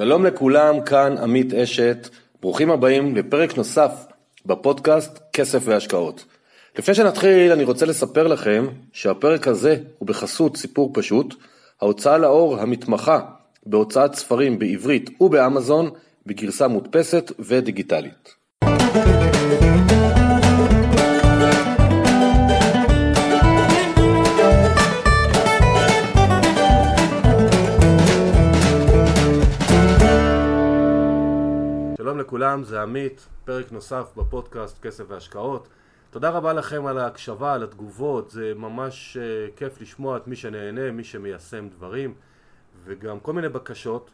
שלום לכולם, כאן עמית אשת. ברוכים הבאים לפרק נוסף בפודקאסט כסף והשקעות. לפני שנתחיל אני רוצה לספר לכם שהפרק הזה הוא בחסות סיפור פשוט, ההוצאה לאור המתמחה בהוצאת ספרים בעברית ובאמזון בגרסה מודפסת ודיגיטלית. שלום לכולם, זה עמית, פרק נוסף בפודקאסט כסף והשקעות. תודה רבה לכם על ההקשבה, על התגובות, זה ממש כיף לשמוע את מי שנהנה, מי שמיישם דברים, וגם כל מיני בקשות.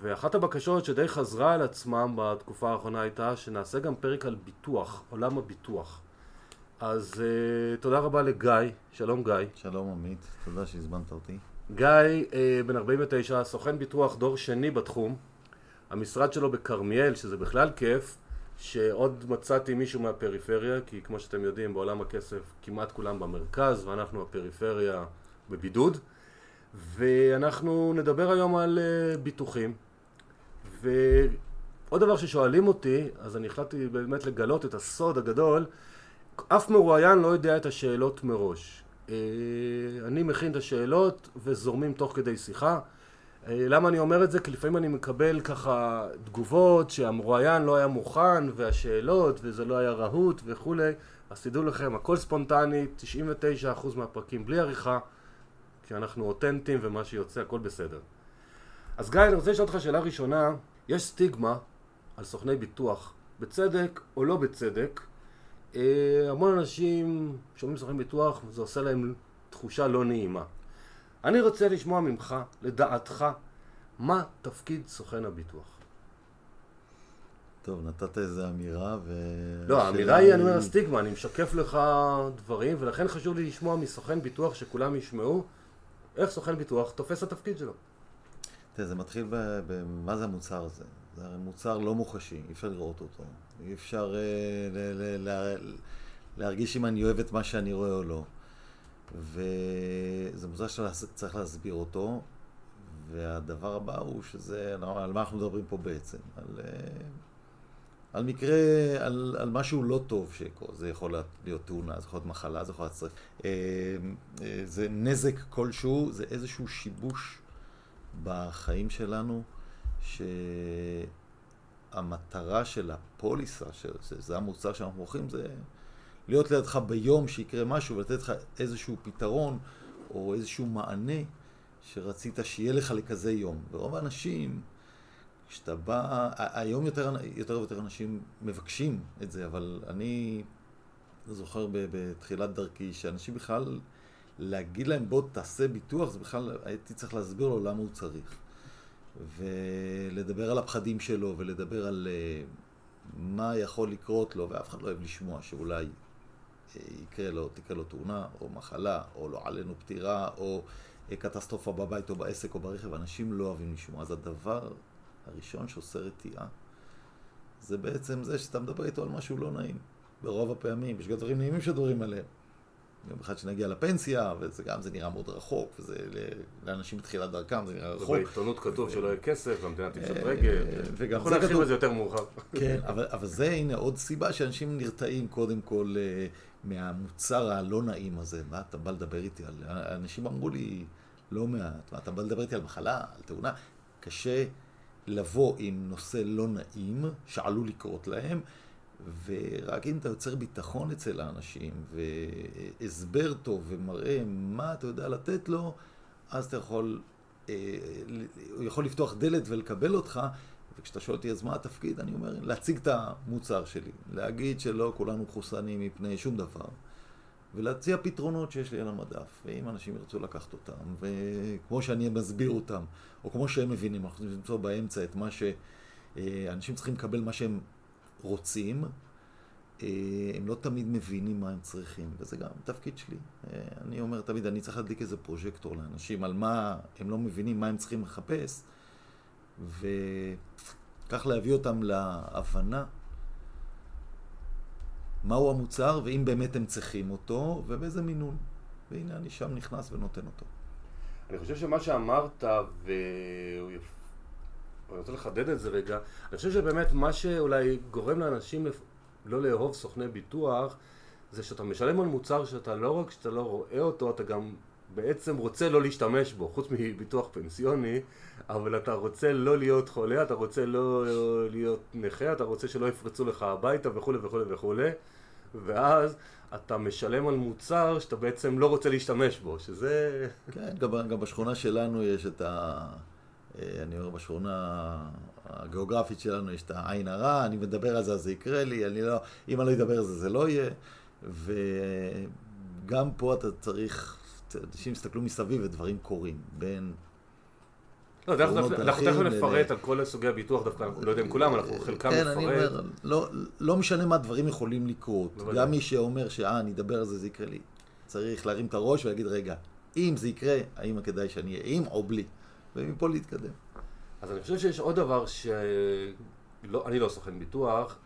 ואחת הבקשות שדי חזרה על עצמם בתקופה האחרונה הייתה שנעשה גם פרק על ביטוח, עולם הביטוח. אז תודה רבה לגיא, שלום גיא. שלום עמית, תודה שהזמנת אותי. גיא, בן 49, סוכן ביטוח דור שני בתחום. המשרד שלו בקרמיאל, שזה בכלל כיף, שעוד מצאתי מישהו מהפריפריה, כי כמו שאתם יודעים, בעולם הכסף כמעט כולם במרכז, ואנחנו הפריפריה בבידוד. ואנחנו נדבר היום על ביטוחים. ועוד דבר ששואלים אותי, אז אני החלטתי באמת לגלות את הסוד הגדול, אף מרואיין לא יודע את השאלות מראש. אני מכין את השאלות וזורמים תוך כדי שיחה. למה אני אומר את זה? כי לפעמים אני מקבל ככה תגובות שהמרואיין לא היה מוכן, והשאלות, וזה לא היה רהוט וכו'. אז תדעו לכם, הכל ספונטני, 99% מהפרקים בלי עריכה, כי אנחנו אותנטיים ומה שיוצא, הכל בסדר. אז גיא, אני רוצה לשאול אותך שאלה ראשונה, יש סטיגמה על סוכני ביטוח, בצדק או לא בצדק? המון אנשים שומעים סוכני ביטוח, זה עושה להם תחושה לא נעימה. אני רוצה לשמוע ממך, לדעתך, מה תפקיד סוכן הביטוח? טוב, נתת איזו אמירה ו... לא, האמירה היא, אני אומר, הסטיגמה, אני משקף לך דברים, ולכן חשוב לי לשמוע מסוכן ביטוח שכולם ישמעו, איך סוכן ביטוח תופס התפקיד שלו. תראה, זה מתחיל במה זה המוצר הזה. זה מוצר לא מוחשי, אי אפשר לראות אותו. אי אפשר להרגיש אם אני אוהב את מה שאני רואה או לא. וזה מוזר שצריך להסביר אותו, והדבר הבא הוא שזה, על מה אנחנו מדברים פה בעצם? על מקרה, על משהו לא טוב שקורה. זה יכול להיות תאונה, זה יכול להיות מחלה, זה יכול להיות שריפה. זה נזק כלשהו, זה איזשהו שיבוש בחיים שלנו, שהמטרה של הפוליסה, שזה המוצר שאנחנו מוכרים, זה... להיות לידך ביום שיקרה משהו ולתת לך איזשהו פתרון או איזשהו מענה שרצית שיהיה לך לכזה יום. ורוב האנשים, כשאתה בא, היום יותר ויותר אנשים מבקשים את זה, אבל אני זוכר בתחילת דרכי שאנשים בכלל להגיד להם בוא תעשה ביטוח, זה בכלל הייתי צריך להסביר לו למה הוא צריך. ולדבר על הפחדים שלו ולדבר על מה יכול לקרות לו, ואף אחד לא אוהב לשמוע שאולי יקרה לו, תקרה לו תאונה, או מחלה, או לא עלינו פטירה, או קטסטרופה בבית, או בעסק, או ברכב. אנשים לא אוהבים לשמוע. אז הדבר הראשון שעושה רתיעה, זה בעצם זה שאתה מדבר איתו על משהו לא נעים. ברוב הפעמים, יש גם דברים נעימים שדברים עליהם. יום אחד שנגיע לפנסיה, וזה גם זה נראה מאוד רחוק, וזה לאנשים מתחילת דרכם, זה נראה רחוק. ובעיתונות כתוב שלא יהיה כסף, והמדינה תפשט רגל, אנחנו נרחיב על זה יותר מאוחר. כן, אבל זה הנה עוד סיבה שאנשים נרתעים קודם כל מהמוצר הלא נעים הזה. מה אתה בא לדבר איתי על... אנשים אמרו לי לא מעט, מה אתה בא לדבר איתי על מחלה, על תאונה. קשה לבוא עם נושא לא נעים, שעלול לקרות להם, ורק אם אתה יוצר ביטחון אצל האנשים והסבר טוב ומראה מה אתה יודע לתת לו, אז אתה יכול, הוא יכול לפתוח דלת ולקבל אותך. וכשאתה שואל אותי אז מה התפקיד, אני אומר להציג את המוצר שלי, להגיד שלא כולנו חוסנים מפני שום דבר, ולהציע פתרונות שיש לי על המדף, ואם אנשים ירצו לקחת אותם וכמו שאני מסביר אותם או כמו שהם מבינים, אנחנו צריכים למצוא באמצע את מה שאנשים צריכים לקבל, מה שהם רוצים, הם לא תמיד מבינים מה הם צריכים, וזה גם תפקיד שלי. אני אומר תמיד, אני צריך להדליק איזה פרוז'קטור לאנשים, על מה הם לא מבינים, מה הם צריכים לחפש, וכך להביא אותם להבנה מהו המוצר, ואם באמת הם צריכים אותו, ובאיזה מינון. והנה אני שם נכנס ונותן אותו. אני חושב שמה שאמרת, אני רוצה לחדד את זה רגע. אני חושב שבאמת מה שאולי גורם לאנשים לא לאהוב סוכני ביטוח, זה שאתה משלם על מוצר שאתה לא רק שאתה לא רואה אותו, אתה גם בעצם רוצה לא להשתמש בו, חוץ מביטוח פנסיוני, אבל אתה רוצה לא להיות חולה, אתה רוצה לא להיות נכה, אתה רוצה שלא יפרצו לך הביתה וכו' וכו' וכו'. ואז אתה משלם על מוצר שאתה בעצם לא רוצה להשתמש בו, שזה... כן, גם בשכונה שלנו יש את ה... אני אומר, בשכונה הגיאוגרפית שלנו יש את העין הרע, אני מדבר על זה, זה יקרה לי, אני לא... אם אני לא אדבר על זה, זה לא יהיה. וגם פה אתה צריך... אנשים הסתכלו מסביב ודברים קורים, בין... לא, אנחנו תכף נפרט על כל סוגי הביטוח דווקא, לא יודע אם כולם, אנחנו חלקם נפרט. כן, אני אומר, לא משנה מה הדברים יכולים לקרות. גם מי שאומר אני אדבר על זה, זה יקרה לי. צריך להרים את הראש ולהגיד, רגע, אם זה יקרה, האם כדאי שאני אהיה עם או בלי? ומפה להתקדם. אז אני חושב שיש עוד דבר אני לא סוכן ביטוח,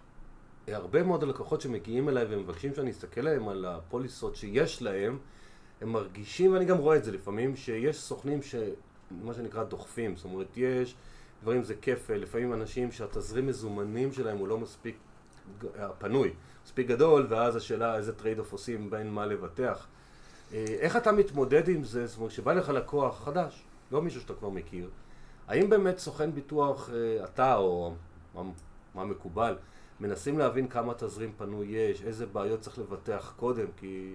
הרבה מאוד הלקוחות שמגיעים אליי ומבקשים שאני אסתכל להם על הפוליסות שיש להם, הם מרגישים, ואני גם רואה את זה לפעמים, שיש סוכנים מה שנקרא דוחפים, זאת אומרת, יש דברים זה כיף, לפעמים אנשים שהתזרים מזומנים שלהם הוא לא מספיק פנוי, מספיק גדול, ואז השאלה איזה טרייד אוף עושים בין מה לבטח. איך אתה מתמודד עם זה, זאת אומרת, שבא לך לקוח חדש, לא מישהו שאתה כבר מכיר, האם באמת סוכן ביטוח, אתה או מה מקובל, מנסים להבין כמה תזרים פנוי יש, איזה בעיות צריך לבטח קודם, כי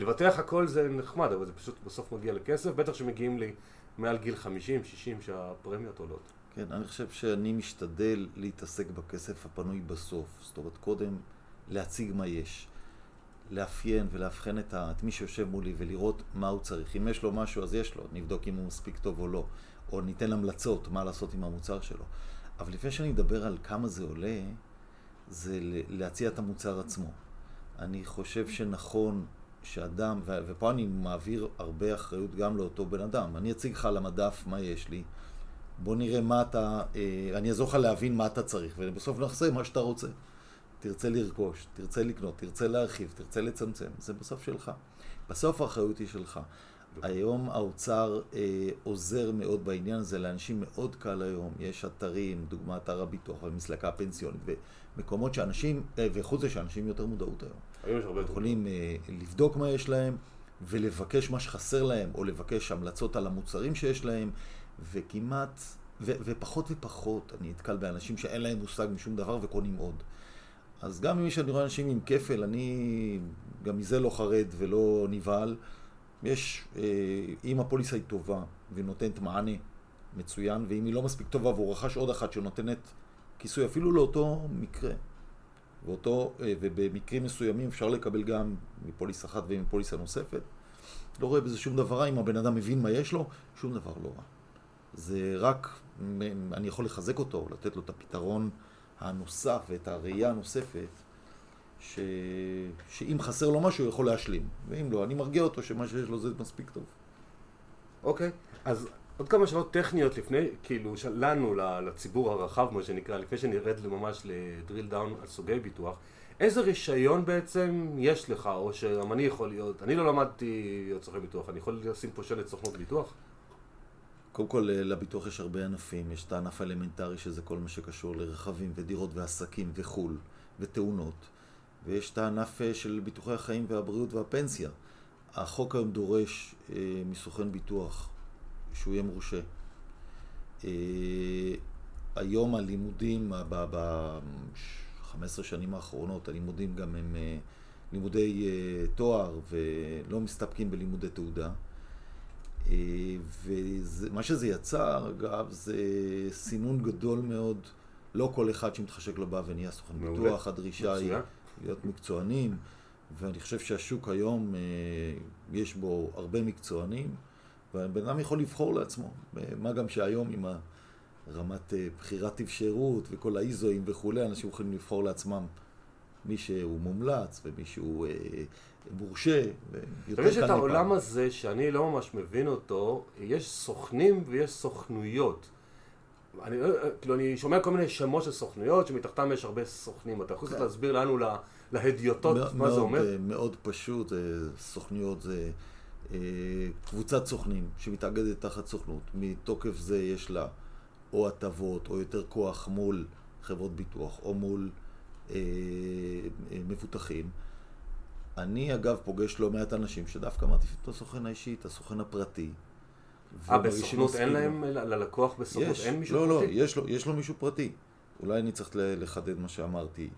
לבטח הכל זה נחמד, אבל זה פשוט בסוף מגיע לכסף, בטח שמגיעים לי מעל גיל 50, 60, שהפרמיות עולות. כן, אני חושב שאני משתדל להתעסק בכסף הפנוי בסוף. זאת אומרת, קודם להציג מה יש, לאפיין ולהבחן את מי שיושב מולי ולראות מה הוא צריך. אם יש לו משהו, אז יש לו. נבדוק אם הוא מספיק טוב או לא, או ניתן המלצות מה לעשות עם המוצר שלו. אבל לפני שאני אדבר על כמה זה עולה, זה להציע את המוצר עצמו. אני חושב שנכון... שאדם, ופה אני מעביר הרבה אחריות גם לאותו בן אדם. אני אציג לך למדף מה יש לי. בוא נראה מה אתה, אני אעזור לך להבין מה אתה צריך, ובסוף נחסה מה שאתה רוצה. תרצה לרכוש, תרצה לקנות, תרצה להרחיב, תרצה לצמצם. זה בסוף שלך. בסוף האחריות היא שלך. היום האוצר עוזר מאוד בעניין הזה. לאנשים מאוד קל היום. יש אתרים, דוגמת אתר הביטוח ומסלקה הפנסיונית, ומקומות שאנשים, וחוץ זה שאנשים יותר מודעות היום. יכולים לבדוק מה יש להם ולבקש מה שחסר להם, או לבקש המלצות על המוצרים שיש להם, וכמעט, ופחות ופחות אני אתקל באנשים שאין להם מושג משום דבר וקונים עוד. אז גם אם שאני רואה אנשים עם כפל, אני גם מזה לא חרד ולא נבהל. יש, אם הפוליסה היא טובה ונותנת מענה מצוין, ואם היא לא מספיק טובה והוא רכש עוד אחת שנותנת כיסוי אפילו לאותו מקרה, ובמקרים מסוימים אפשר לקבל גם מפוליס אחת ומפוליסה נוספת. לא רואה בזה שום דבר רע, אם הבן אדם מבין מה יש לו, שום דבר לא רע. זה רק, אני יכול לחזק אותו, לתת לו את הפתרון הנוסף ואת הראייה הנוספת, שאם חסר לו משהו, הוא יכול להשלים. ואם לא, אני מרגיע אותו שמה שיש לו זה מספיק טוב. אוקיי, אז עוד כמה שאלות טכניות לפני, כאילו, לנו, לציבור הרחב, מה שנקרא, לפני שנרד ממש לדריל דאון על סוגי ביטוח, איזה רישיון בעצם יש לך, או שגם אני יכול להיות, אני לא למדתי להיות סוכן ביטוח, אני יכול לשים פה שלט סוכנות ביטוח? קודם כל, לביטוח יש הרבה ענפים, יש את הענף האלמנטרי, שזה כל מה שקשור לרכבים ודירות ועסקים וחול ותאונות, ויש את הענף של ביטוחי החיים והבריאות והפנסיה. החוק היום דורש מסוכן ביטוח שהוא יהיה מורשה. היום הלימודים, ב-15 שנים האחרונות, הלימודים גם הם לימודי תואר, ולא מסתפקים בלימודי תעודה. ומה שזה יצר, אגב, זה סינון גדול מאוד. לא כל אחד שמתחשק לו בא ונהיה סוכן ביטוח, הדרישה היא להיות מקצוענים, ואני חושב שהשוק היום יש בו הרבה מקצוענים, והבן אדם יכול לבחור לעצמו, מה גם שהיום עם הרמת בחירת תפשרות וכל האיזויים וכו', אנשים יכולים לבחור לעצמם מי שהוא מומלץ ומי שהוא מורשה. יש את העולם הזה שאני לא ממש מבין אותו, יש סוכנים ויש סוכנויות. אני שומע כל מיני שמות של סוכנויות שמתחתם יש הרבה סוכנים. אתה יכול להסביר לנו להדיוטות מה זה אומר? מאוד פשוט, סוכנויות זה... קבוצת סוכנים שמתאגדת תחת סוכנות. מתוקף זה יש לה או הטבות, או יותר כוח מול חברות ביטוח, או מול מבוטחים. אני אגב פוגש לא מעט אנשים שדווקא מעדיפים את הסוכן האישי, את הסוכן הפרטי. בסוכנות אין להם, ללקוח בסוכנות אין מישהו פרטי? לא, יש לו מישהו פרטי. אולי אני צריך לחדד מה שאמרתי.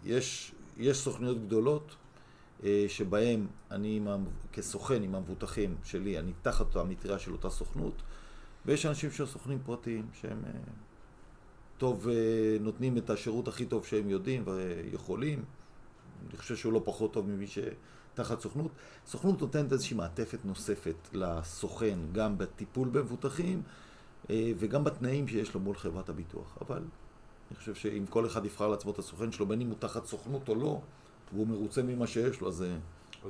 יש סוכניות גדולות שבהם אני כסוכן עם המבוטחים שלי, אני תחת המטריה של אותה סוכנות, ויש אנשים שסוכנים פרטיים שהם טוב, נותנים את השירות הכי טוב שהם יודעים ויכולים. אני חושב שהוא לא פחות טוב ממי שתחת סוכנות. סוכנות נותנת איזושהי מעטפת נוספת לסוכן, גם בטיפול במבוטחים וגם בתנאים שיש לו מול חברת הביטוח. אבל אני חושב שאם כל אחד יבחר לעצמו את הסוכן שלו, בין אם הוא תחת סוכנות או לא, והוא מרוצה ממה שיש לו, אז זה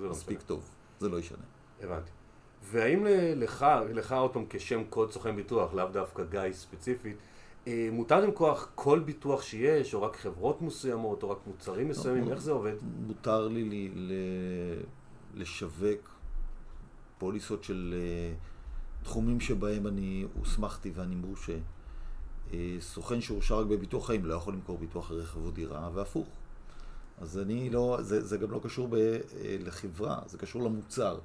מספיק טוב. זה לא ישנה. הבנתי. והאם לך אותם כשם קוד סוכן ביטוח, לאו דווקא גיא ספציפית, מותר למכוח כל ביטוח שיש, או רק חברות מסוימות, או רק מוצרים מסוימים, איך זה עובד? מותר לי לשווק פוליסות של תחומים שבהם אני הוסמכתי ואני מורשה. סוכן שהורשה רק בביטוח חיים לא יכול למכור ביטוח רכב או דירה, והפוך. אז אני לא, זה גם לא קשור לחברה, זה קשור למוצר.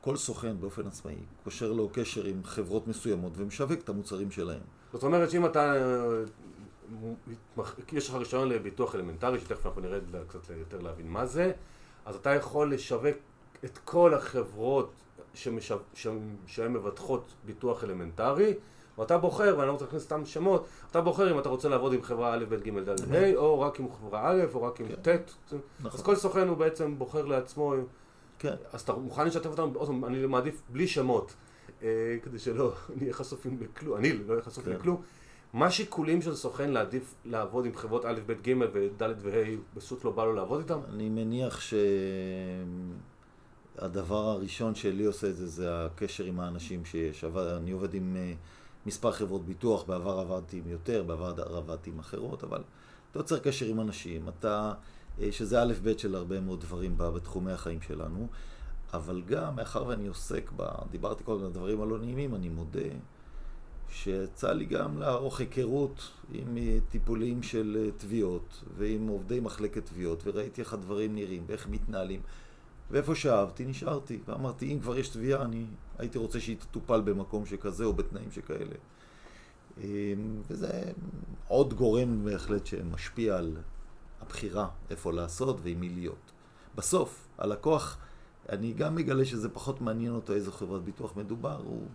כל סוכן באופן עצמאי קושר לו קשר עם חברות מסוימות ומשווק את המוצרים שלהם. זאת אומרת שאם אתה, יש לך רישיון לביטוח אלמנטרי, שתכף אנחנו נרד קצת יותר להבין מה זה, אז אתה יכול לשווק את כל החברות שהן מבטחות ביטוח אלמנטרי, ואתה בוחר, ואני לא רוצה להכניס סתם שמות, אתה בוחר אם אתה רוצה לעבוד עם חברה א', ב', ג', ד', ה', או רק עם חברה א', או רק עם ט', אז כל סוכן הוא בעצם בוחר לעצמו, אז אתה מוכן לשתף אותנו, אני מעדיף בלי שמות, כדי שלא נהיה חשופים לכלום, אני לא חשוף לכלום. מה השיקולים של סוכן להעדיף לעבוד עם חברות א', ב', ג' וד' וה' בסוף לא בא לו לעבוד איתם? אני מניח שהדבר הראשון שלי עושה את זה, זה הקשר עם האנשים שיש. אני עובד עם מספר חברות ביטוח, בעבר עבדתי עם יותר, בעבר עבדתי עם אחרות, אבל אתה יוצר קשר עם אנשים, שזה א' ב' של הרבה מאוד דברים בתחומי החיים שלנו, אבל גם מאחר ואני עוסק דיברתי קודם על הדברים הלא נעימים, אני מודה שיצא לי גם לערוך היכרות עם טיפולים של תביעות ועם עובדי מחלקת תביעות, וראיתי איך הדברים נראים ואיך מתנהלים, ואיפה שאהבתי נשארתי ואמרתי אם כבר יש תביעה אני הייתי רוצה שהיא תטופל במקום שכזה או בתנאים שכאלה, וזה עוד גורם בהחלט שמשפיע על הבחירה איפה לעשות ועם מי להיות. בסוף, הלקוח, אני גם מגלה שזה פחות מעניין אותו איזו חברת ביטוח מדובר, הוא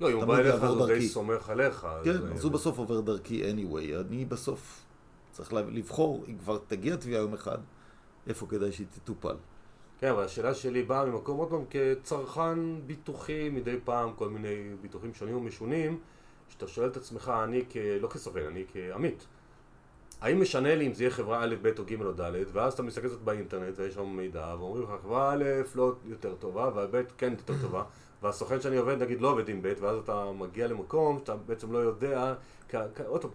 לא, אם הוא בא אליך אז הוא די סומך עליך. כן, אז הוא בסוף עובר דרכי anyway, אני בסוף צריך לבחור, אם כבר תגיע תביעה יום אחד, איפה כדאי שהיא תטופל. כן, אבל השאלה שלי באה ממקום עוד פעם כצרכן ביטוחי, מדי פעם כל מיני ביטוחים שונים ומשונים, שאתה שואל את עצמך, אני לא כסוכן, אני כעמית. האם משנה לי אם זה יהיה חברה א', ב' או ג' או ד', ואז אתה מסתכל זאת באינטרנט ויש שם מידע, ואומרים לך, חברה א' לא יותר טובה, והב' כן יותר טובה, והסוכן שאני עובד, נגיד, לא עובד עם ב', ואז אתה מגיע למקום שאתה בעצם לא יודע,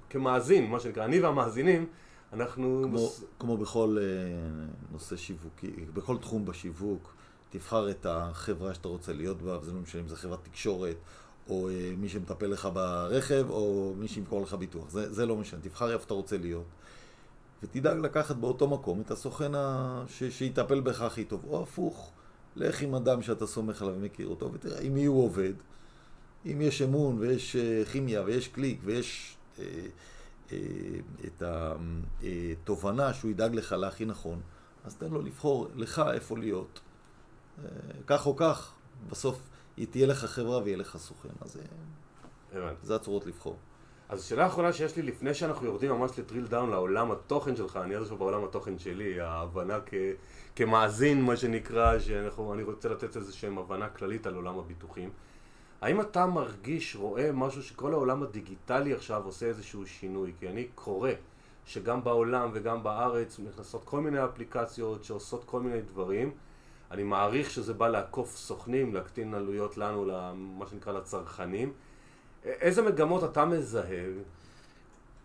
כמאזין, מה שנקרא, אני והמאזינים, אנחנו... כמו בכל נושא שיווקי, בכל תחום בשיווק, תבחר את החברה שאתה רוצה להיות בה, וזה לא משנה אם זה חברת תקשורת, או מי שמטפל לך ברכב, או מי שימכור לך ביטוח. זה לא משנה. תבחר איפה אתה רוצה להיות. ותדאג לקחת באותו מקום את הסוכן שיטפל בך הכי טוב. או הפוך, לך עם אדם שאתה סומך עליו ומכיר אותו, ותראה עם מי הוא עובד. אם יש אמון, ויש כימיה, ויש קליק, ויש את התובנה שהוא ידאג לך להכי נכון, אז תן לו לבחור לך איפה להיות. כך או כך, בסוף... תהיה לך חברה ויהיה לך סוכן, אז זה הצורות לבחור. אז השאלה האחרונה שיש לי, לפני שאנחנו יורדים ממש לטריל דאון לעולם התוכן שלך, אני איזשהו בעולם התוכן שלי, ההבנה כמאזין, מה שנקרא, שאני רוצה לתת איזושהי הבנה כללית על עולם הביטוחים. האם אתה מרגיש, רואה משהו שכל העולם הדיגיטלי עכשיו עושה איזשהו שינוי? כי אני קורא שגם בעולם וגם בארץ נכנסות כל מיני אפליקציות שעושות כל מיני דברים, אני מעריך שזה בא לעקוף סוכנים, להקטין עלויות לנו, מה שנקרא לצרכנים. איזה מגמות אתה מזהה?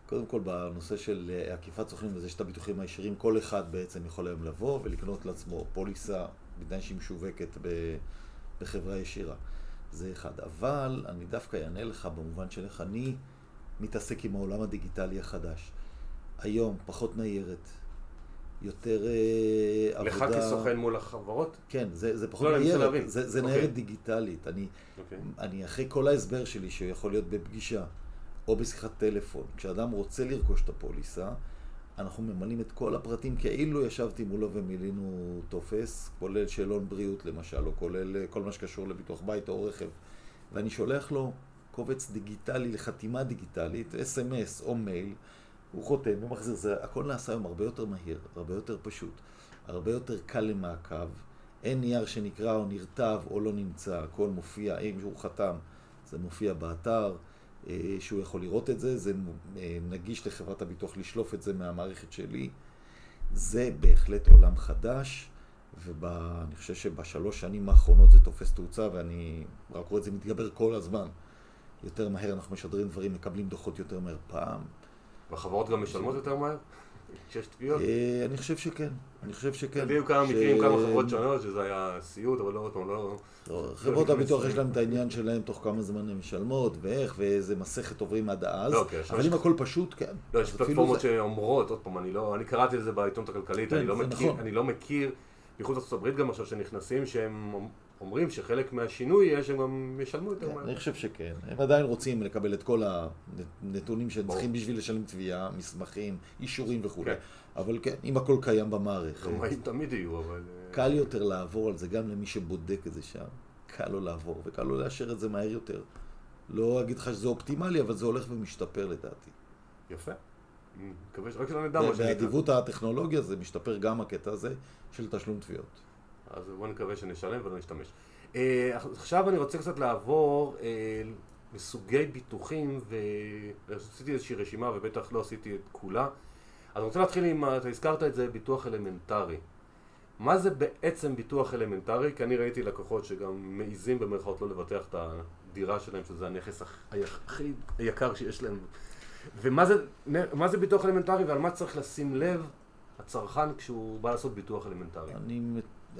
קודם כל, בנושא של עקיפת סוכנים, וזה שאת הביטוחים הישירים, כל אחד בעצם יכול היום לבוא ולקנות לעצמו פוליסה, בדיוק שהיא משווקת בחברה ישירה. זה אחד. אבל אני דווקא אענה לך במובן של איך אני מתעסק עם העולם הדיגיטלי החדש. היום פחות ניירת, יותר עבודה... לך כסוכן מול החברות? כן, זה פחות ניירת, זה ניירת דיגיטלית. אני אחרי כל ההסבר שלי שיכול להיות בפגישה או בשיחת טלפון, כשאדם רוצה לרכוש את הפוליסה, אנחנו ממלאים את כל הפרטים כאילו ישבתי מולו ומילינו תופס, כולל שאלון בריאות למשל, או כולל כל מה שקשור לביטוח בית או רכב, ואני שולח לו קובץ דיגיטלי לחתימה דיגיטלית, SMS או מייל, הוא חותם, הוא מחזיר, זה הכל נעשה היום הרבה יותר מהיר, הרבה יותר פשוט, הרבה יותר קל למעקב, אין נייר שנקרא או נרטב או לא נמצא, הכל מופיע, אם שהוא חתם, זה מופיע באתר, שהוא יכול לראות את זה, זה נגיש לחברת הביטוח לשלוף את זה מהמערכת שלי. זה בהחלט עולם חדש, ואני חושב שבשלוש שנים האחרונות זה תופס תאוצה, ואני רק רואה את זה מתגבר כל הזמן. יותר מהר אנחנו משדרים דברים, מקבלים דוחות יותר מהר פעם. והחברות גם משלמות יותר מהר? כשיש תביעות? אני חושב שכן, אני חושב שכן. תביאו כמה מקרים, כמה חברות שונות, שזה היה סיוט, אבל לא... חברות הביטוח יש להם את העניין שלהם, תוך כמה זמן הם משלמות, ואיך, ואיזה מסכת עוברים עד אז, אבל אם הכל פשוט, כן. לא, יש פלטפורמות שאומרות, עוד פעם, אני קראתי את זה בעיתונות הכלכלית, אני לא מכיר, בייחוד ארצות הברית גם עכשיו שנכנסים, שהם אומרים שחלק מהשינוי יהיה שהם גם משלמו יותר. אני חושב שכן. הם עדיין רוצים לקבל את כל הנתונים שצריכים בשביל לשלם תביעה, מסמכים, אישורים וכו'. אבל כן, אם הכל קיים במערכת. תמיד יהיו, אבל... קל יותר לעבור על זה, גם למי שבודק את זה שם. קל לו לעבור, וקל לו לאשר את זה מהר יותר. לא אגיד לך שזה אופטימלי, אבל זה הולך ומשתפר לדעתי. יפה. מקווה שרק שלא נדע מה שנדע. והדיוות הטכנולוגיה זה משתפר גם הקטע הזה של תשלום תביעות. אז בוא נקווה שנשלם ולא נשתמש. עכשיו אני רוצה קצת לעבור לסוגי ביטוחים, ועשיתי איזושהי רשימה ובטח לא עשיתי את כולה. אז אני רוצה להתחיל עם, אתה הזכרת את זה, ביטוח אלמנטרי. מה זה בעצם ביטוח אלמנטרי? כי אני ראיתי לקוחות שגם מעיזים במרכאות לא לבטח את הדירה שלהם, שזה הנכס הכי היקר שיש להם. ומה זה ביטוח אלמנטרי ועל מה צריך לשים לב הצרכן כשהוא בא לעשות ביטוח אלמנטרי?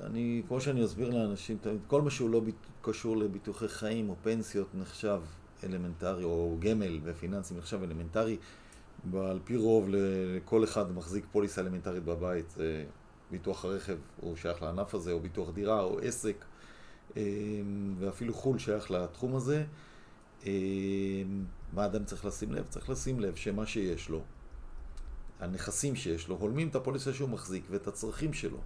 אני, כמו שאני אסביר לאנשים, כל מה שהוא לא קשור לביטוחי חיים או פנסיות נחשב אלמנטרי, או גמל ופיננסים נחשב אלמנטרי. על פי רוב, לכל אחד מחזיק פוליסה אלמנטרית בבית. ביטוח הרכב הוא שייך לענף הזה, או ביטוח דירה, או עסק, ואפילו חול שייך לתחום הזה. מה אדם צריך לשים לב? צריך לשים לב שמה שיש לו, הנכסים שיש לו, הולמים את הפוליסה שהוא מחזיק ואת הצרכים שלו.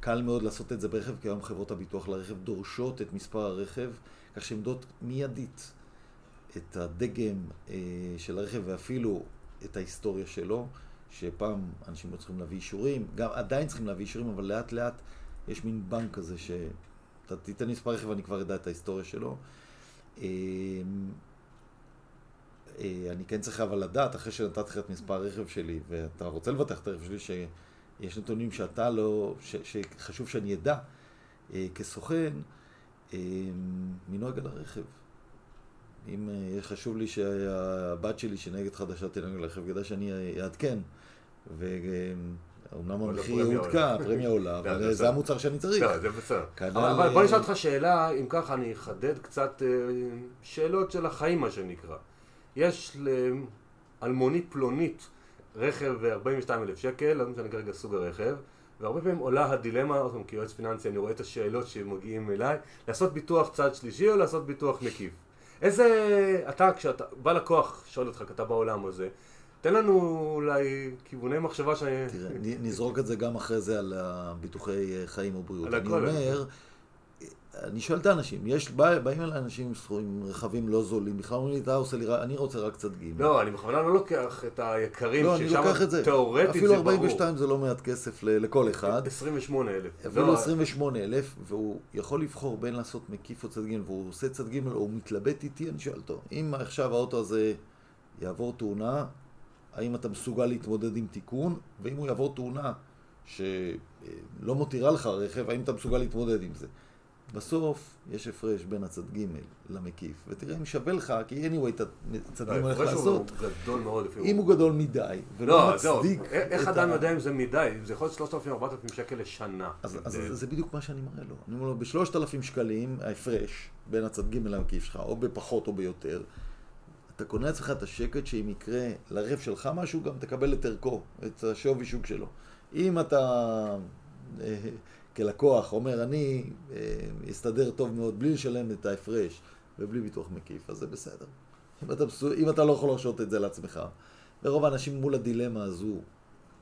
קל מאוד לעשות את זה ברכב, כי היום חברות הביטוח לרכב דורשות את מספר הרכב, כך שעמדות מיידית את הדגם של הרכב ואפילו את ההיסטוריה שלו, שפעם אנשים לא צריכים להביא אישורים, גם עדיין צריכים להביא אישורים, אבל לאט לאט יש מין בנק כזה שאתה תיתן מספר רכב ואני כבר יודע את ההיסטוריה שלו. אני כן צריך אבל לדעת, אחרי שנתתי את מספר הרכב שלי ואתה רוצה לבטח את הרכב שלי, יש נתונים שאתה לא, שחשוב שאני אדע כסוכן, מנוהג על הרכב. אם חשוב לי שהבת שלי שנהגת חדשה תנהג על הרכב, כדאי שאני אעדכן, ואומנם המחיר יעודכן, הפרמיה עולה, אבל זה המוצר שאני צריך. זה בסדר. אבל בוא נשאל אותך שאלה, אם ככה אני אחדד קצת שאלות של החיים, מה שנקרא. יש לאלמונית פלונית, רכב 42,000 שקל, אז אני כרגע סוג הרכב, והרבה פעמים עולה הדילמה, אתם כיועץ פיננסי, אני רואה את השאלות שמגיעים אליי, לעשות ביטוח צד שלישי או לעשות ביטוח מקיף. אתה, כשאתה בא לקוח, שואל אותך, אתה בעולם הזה, תן לנו אולי כיווני מחשבה ש... תראה, נזרוק את זה גם אחרי זה על הביטוחי חיים ובריאות. אני אומר, אני שואל את האנשים, באים אל האנשים עם רכבים לא זולים, בכלל אומרים לי, אתה עושה לי, אני רוצה רק קצת ג' לא, אני בכוונה לא לוקח את היקרים ששם תיאורטית זה ברור. אפילו 42 זה לא מעט כסף לכל אחד. 28,000. אפילו 28,000, והוא יכול לבחור בין לעשות מקיף או צד ג' והוא עושה צד ג' או הוא מתלבט איתי, אני שואל אותו, אם עכשיו האוטו הזה יעבור תאונה, האם אתה מסוגל להתמודד עם תיקון, ואם הוא יעבור תאונה שלא מותירה לך הרכב, האם אתה מסוגל להתמודד עם זה? בסוף יש הפרש בין הצד ג' למקיף, ותראה אם שווה לך, כי anyway את הצד ג' הולך לעשות, אם הוא גדול מדי, ולא מצדיק... איך אדם יודע אם זה מדי? אם זה יכול להיות 3,000-4,000 שקל לשנה. אז זה בדיוק מה שאני מראה לו. אני אומר לו, ב-3,000 שקלים ההפרש בין הצד ג' למקיף שלך, או בפחות או ביותר, אתה קונה לעצמך את השקט שאם יקרה לרב שלך משהו, גם תקבל את ערכו, את השווי שוק שלו. אם אתה כלקוח אומר, אני אסתדר טוב מאוד בלי לשלם את ההפרש ובלי ביטוח מקיף, אז זה בסדר. אם אתה לא יכול לרשות את זה לעצמך, ורוב האנשים מול הדילמה הזו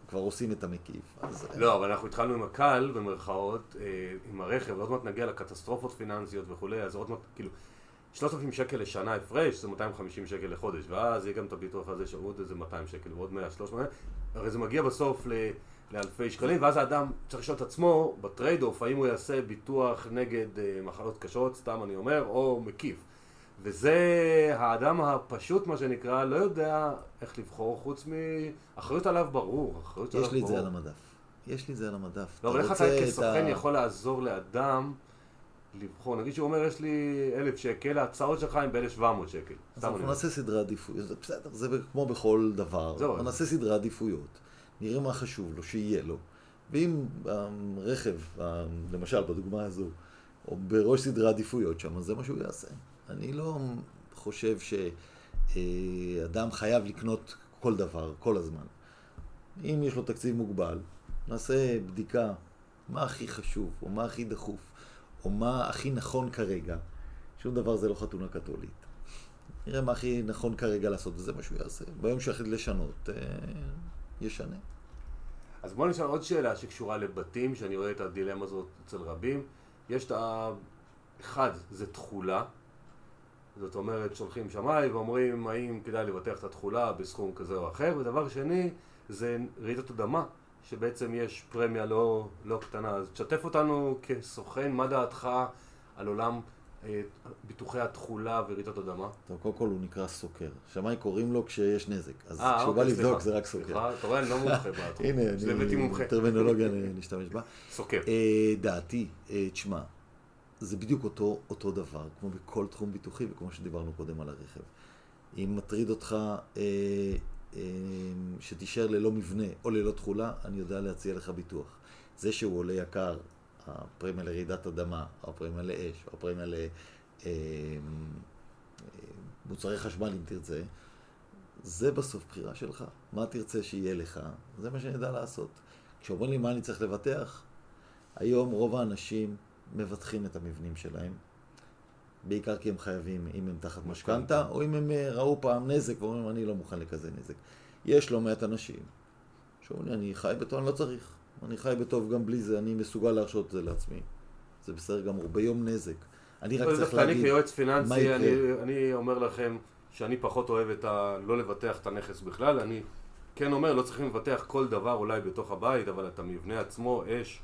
כבר עושים את המקיף. לא, אבל אנחנו התחלנו עם הקל, במרכאות, עם הרכב, ועוד מעט נגיע לקטסטרופות פיננסיות וכו', אז עוד מעט, כאילו, 3,000 שקל לשנה הפרש, זה 250 שקל לחודש, ואז יהיה גם את הביטוח הזה שעוד איזה 200 שקל, ועוד 100, 300, הרי זה מגיע בסוף לאלפי שקלים, ואז האדם צריך לשאול את עצמו בטרייד אוף, האם הוא יעשה ביטוח נגד מחלות קשות, סתם אני אומר, או מקיף. וזה האדם הפשוט, מה שנקרא, לא יודע איך לבחור חוץ מאחריות עליו ברור. יש לי את זה על המדף. לא, אבל איך אתה כסוכן יכול לעזור לאדם לבחור? נגיד שהוא אומר, יש לי 1,000 שקל, ההצעות שלך הם ב-1,700 שקל. אז אנחנו נעשה סדרי עדיפויות. בסדר, זה כמו בכל דבר. אנחנו נעשה סדרי עדיפויות. נראה מה חשוב לו, שיהיה לו. ואם רכב, למשל, בדוגמה הזו, או בראש סדרי עדיפויות שם, זה מה שהוא יעשה. אני לא חושב שאדם חייב לקנות כל דבר, כל הזמן. אם יש לו תקציב מוגבל, נעשה בדיקה מה הכי חשוב, או מה הכי דחוף, או מה הכי נכון כרגע. שום דבר זה לא חתונה קתולית. נראה מה הכי נכון כרגע לעשות, וזה מה שהוא יעשה. ביום שיחד לשנות, ישנה. אז בואו נשאל עוד שאלה שקשורה לבתים, שאני רואה את הדילמה הזאת אצל רבים. יש את אחד, זה תחולה. זאת אומרת, שולחים שמאי ואומרים האם כדאי לבטח את התחולה בסכום כזה או אחר, ודבר שני זה רעידת אדמה, שבעצם יש פרמיה לא קטנה. אז תשתף אותנו כסוכן, מה דעתך על עולם ביטוחי התחולה ורעידת אדמה? טוב, קודם כל הוא נקרא סוקר. שמאי קוראים לו כשיש נזק, אז כשהוא בא לבדוק זה רק סוקר. אתה רואה, אני לא מומחה בעתו. הנה, טרמינולוגיה נשתמש בה. סוקר. דעתי, תשמע. זה בדיוק אותו דבר, כמו בכל תחום ביטוחי, וכמו שדיברנו קודם על הרכב. אם מטריד אותך שתישאר ללא מבנה או ללא תחולה, אני יודע להציע לך ביטוח. זה שהוא עולה יקר, הפרמיה לרעידת אדמה, הפרמיה לאש, הפרמיה למוצרי חשמל אם תרצה, זה בסוף בחירה שלך. מה תרצה שיהיה לך, זה מה שאני יודע לעשות. כשאומרים לי מה אני צריך לבטח, היום רוב האנשים מבטחים את המבנים שלהם, בעיקר כי הם חייבים, אם הם תחת משכנתא, או אם הם ראו פעם נזק ואומרים, אני לא מוכן לכזה נזק. יש לא מעט אנשים שאומרים, אני חי בטוב, אני לא צריך. אני חי בטוב גם בלי זה, אני מסוגל להרשות את זה לעצמי. זה בסדר גמור, ביום נזק. אני רק צריך להגיד... אני כיועץ פיננסי, אני אומר לכם שאני פחות אוהב את לא לבטח את הנכס בכלל. אני כן אומר, לא צריכים לבטח כל דבר אולי בתוך הבית, אבל את המבנה עצמו, אש,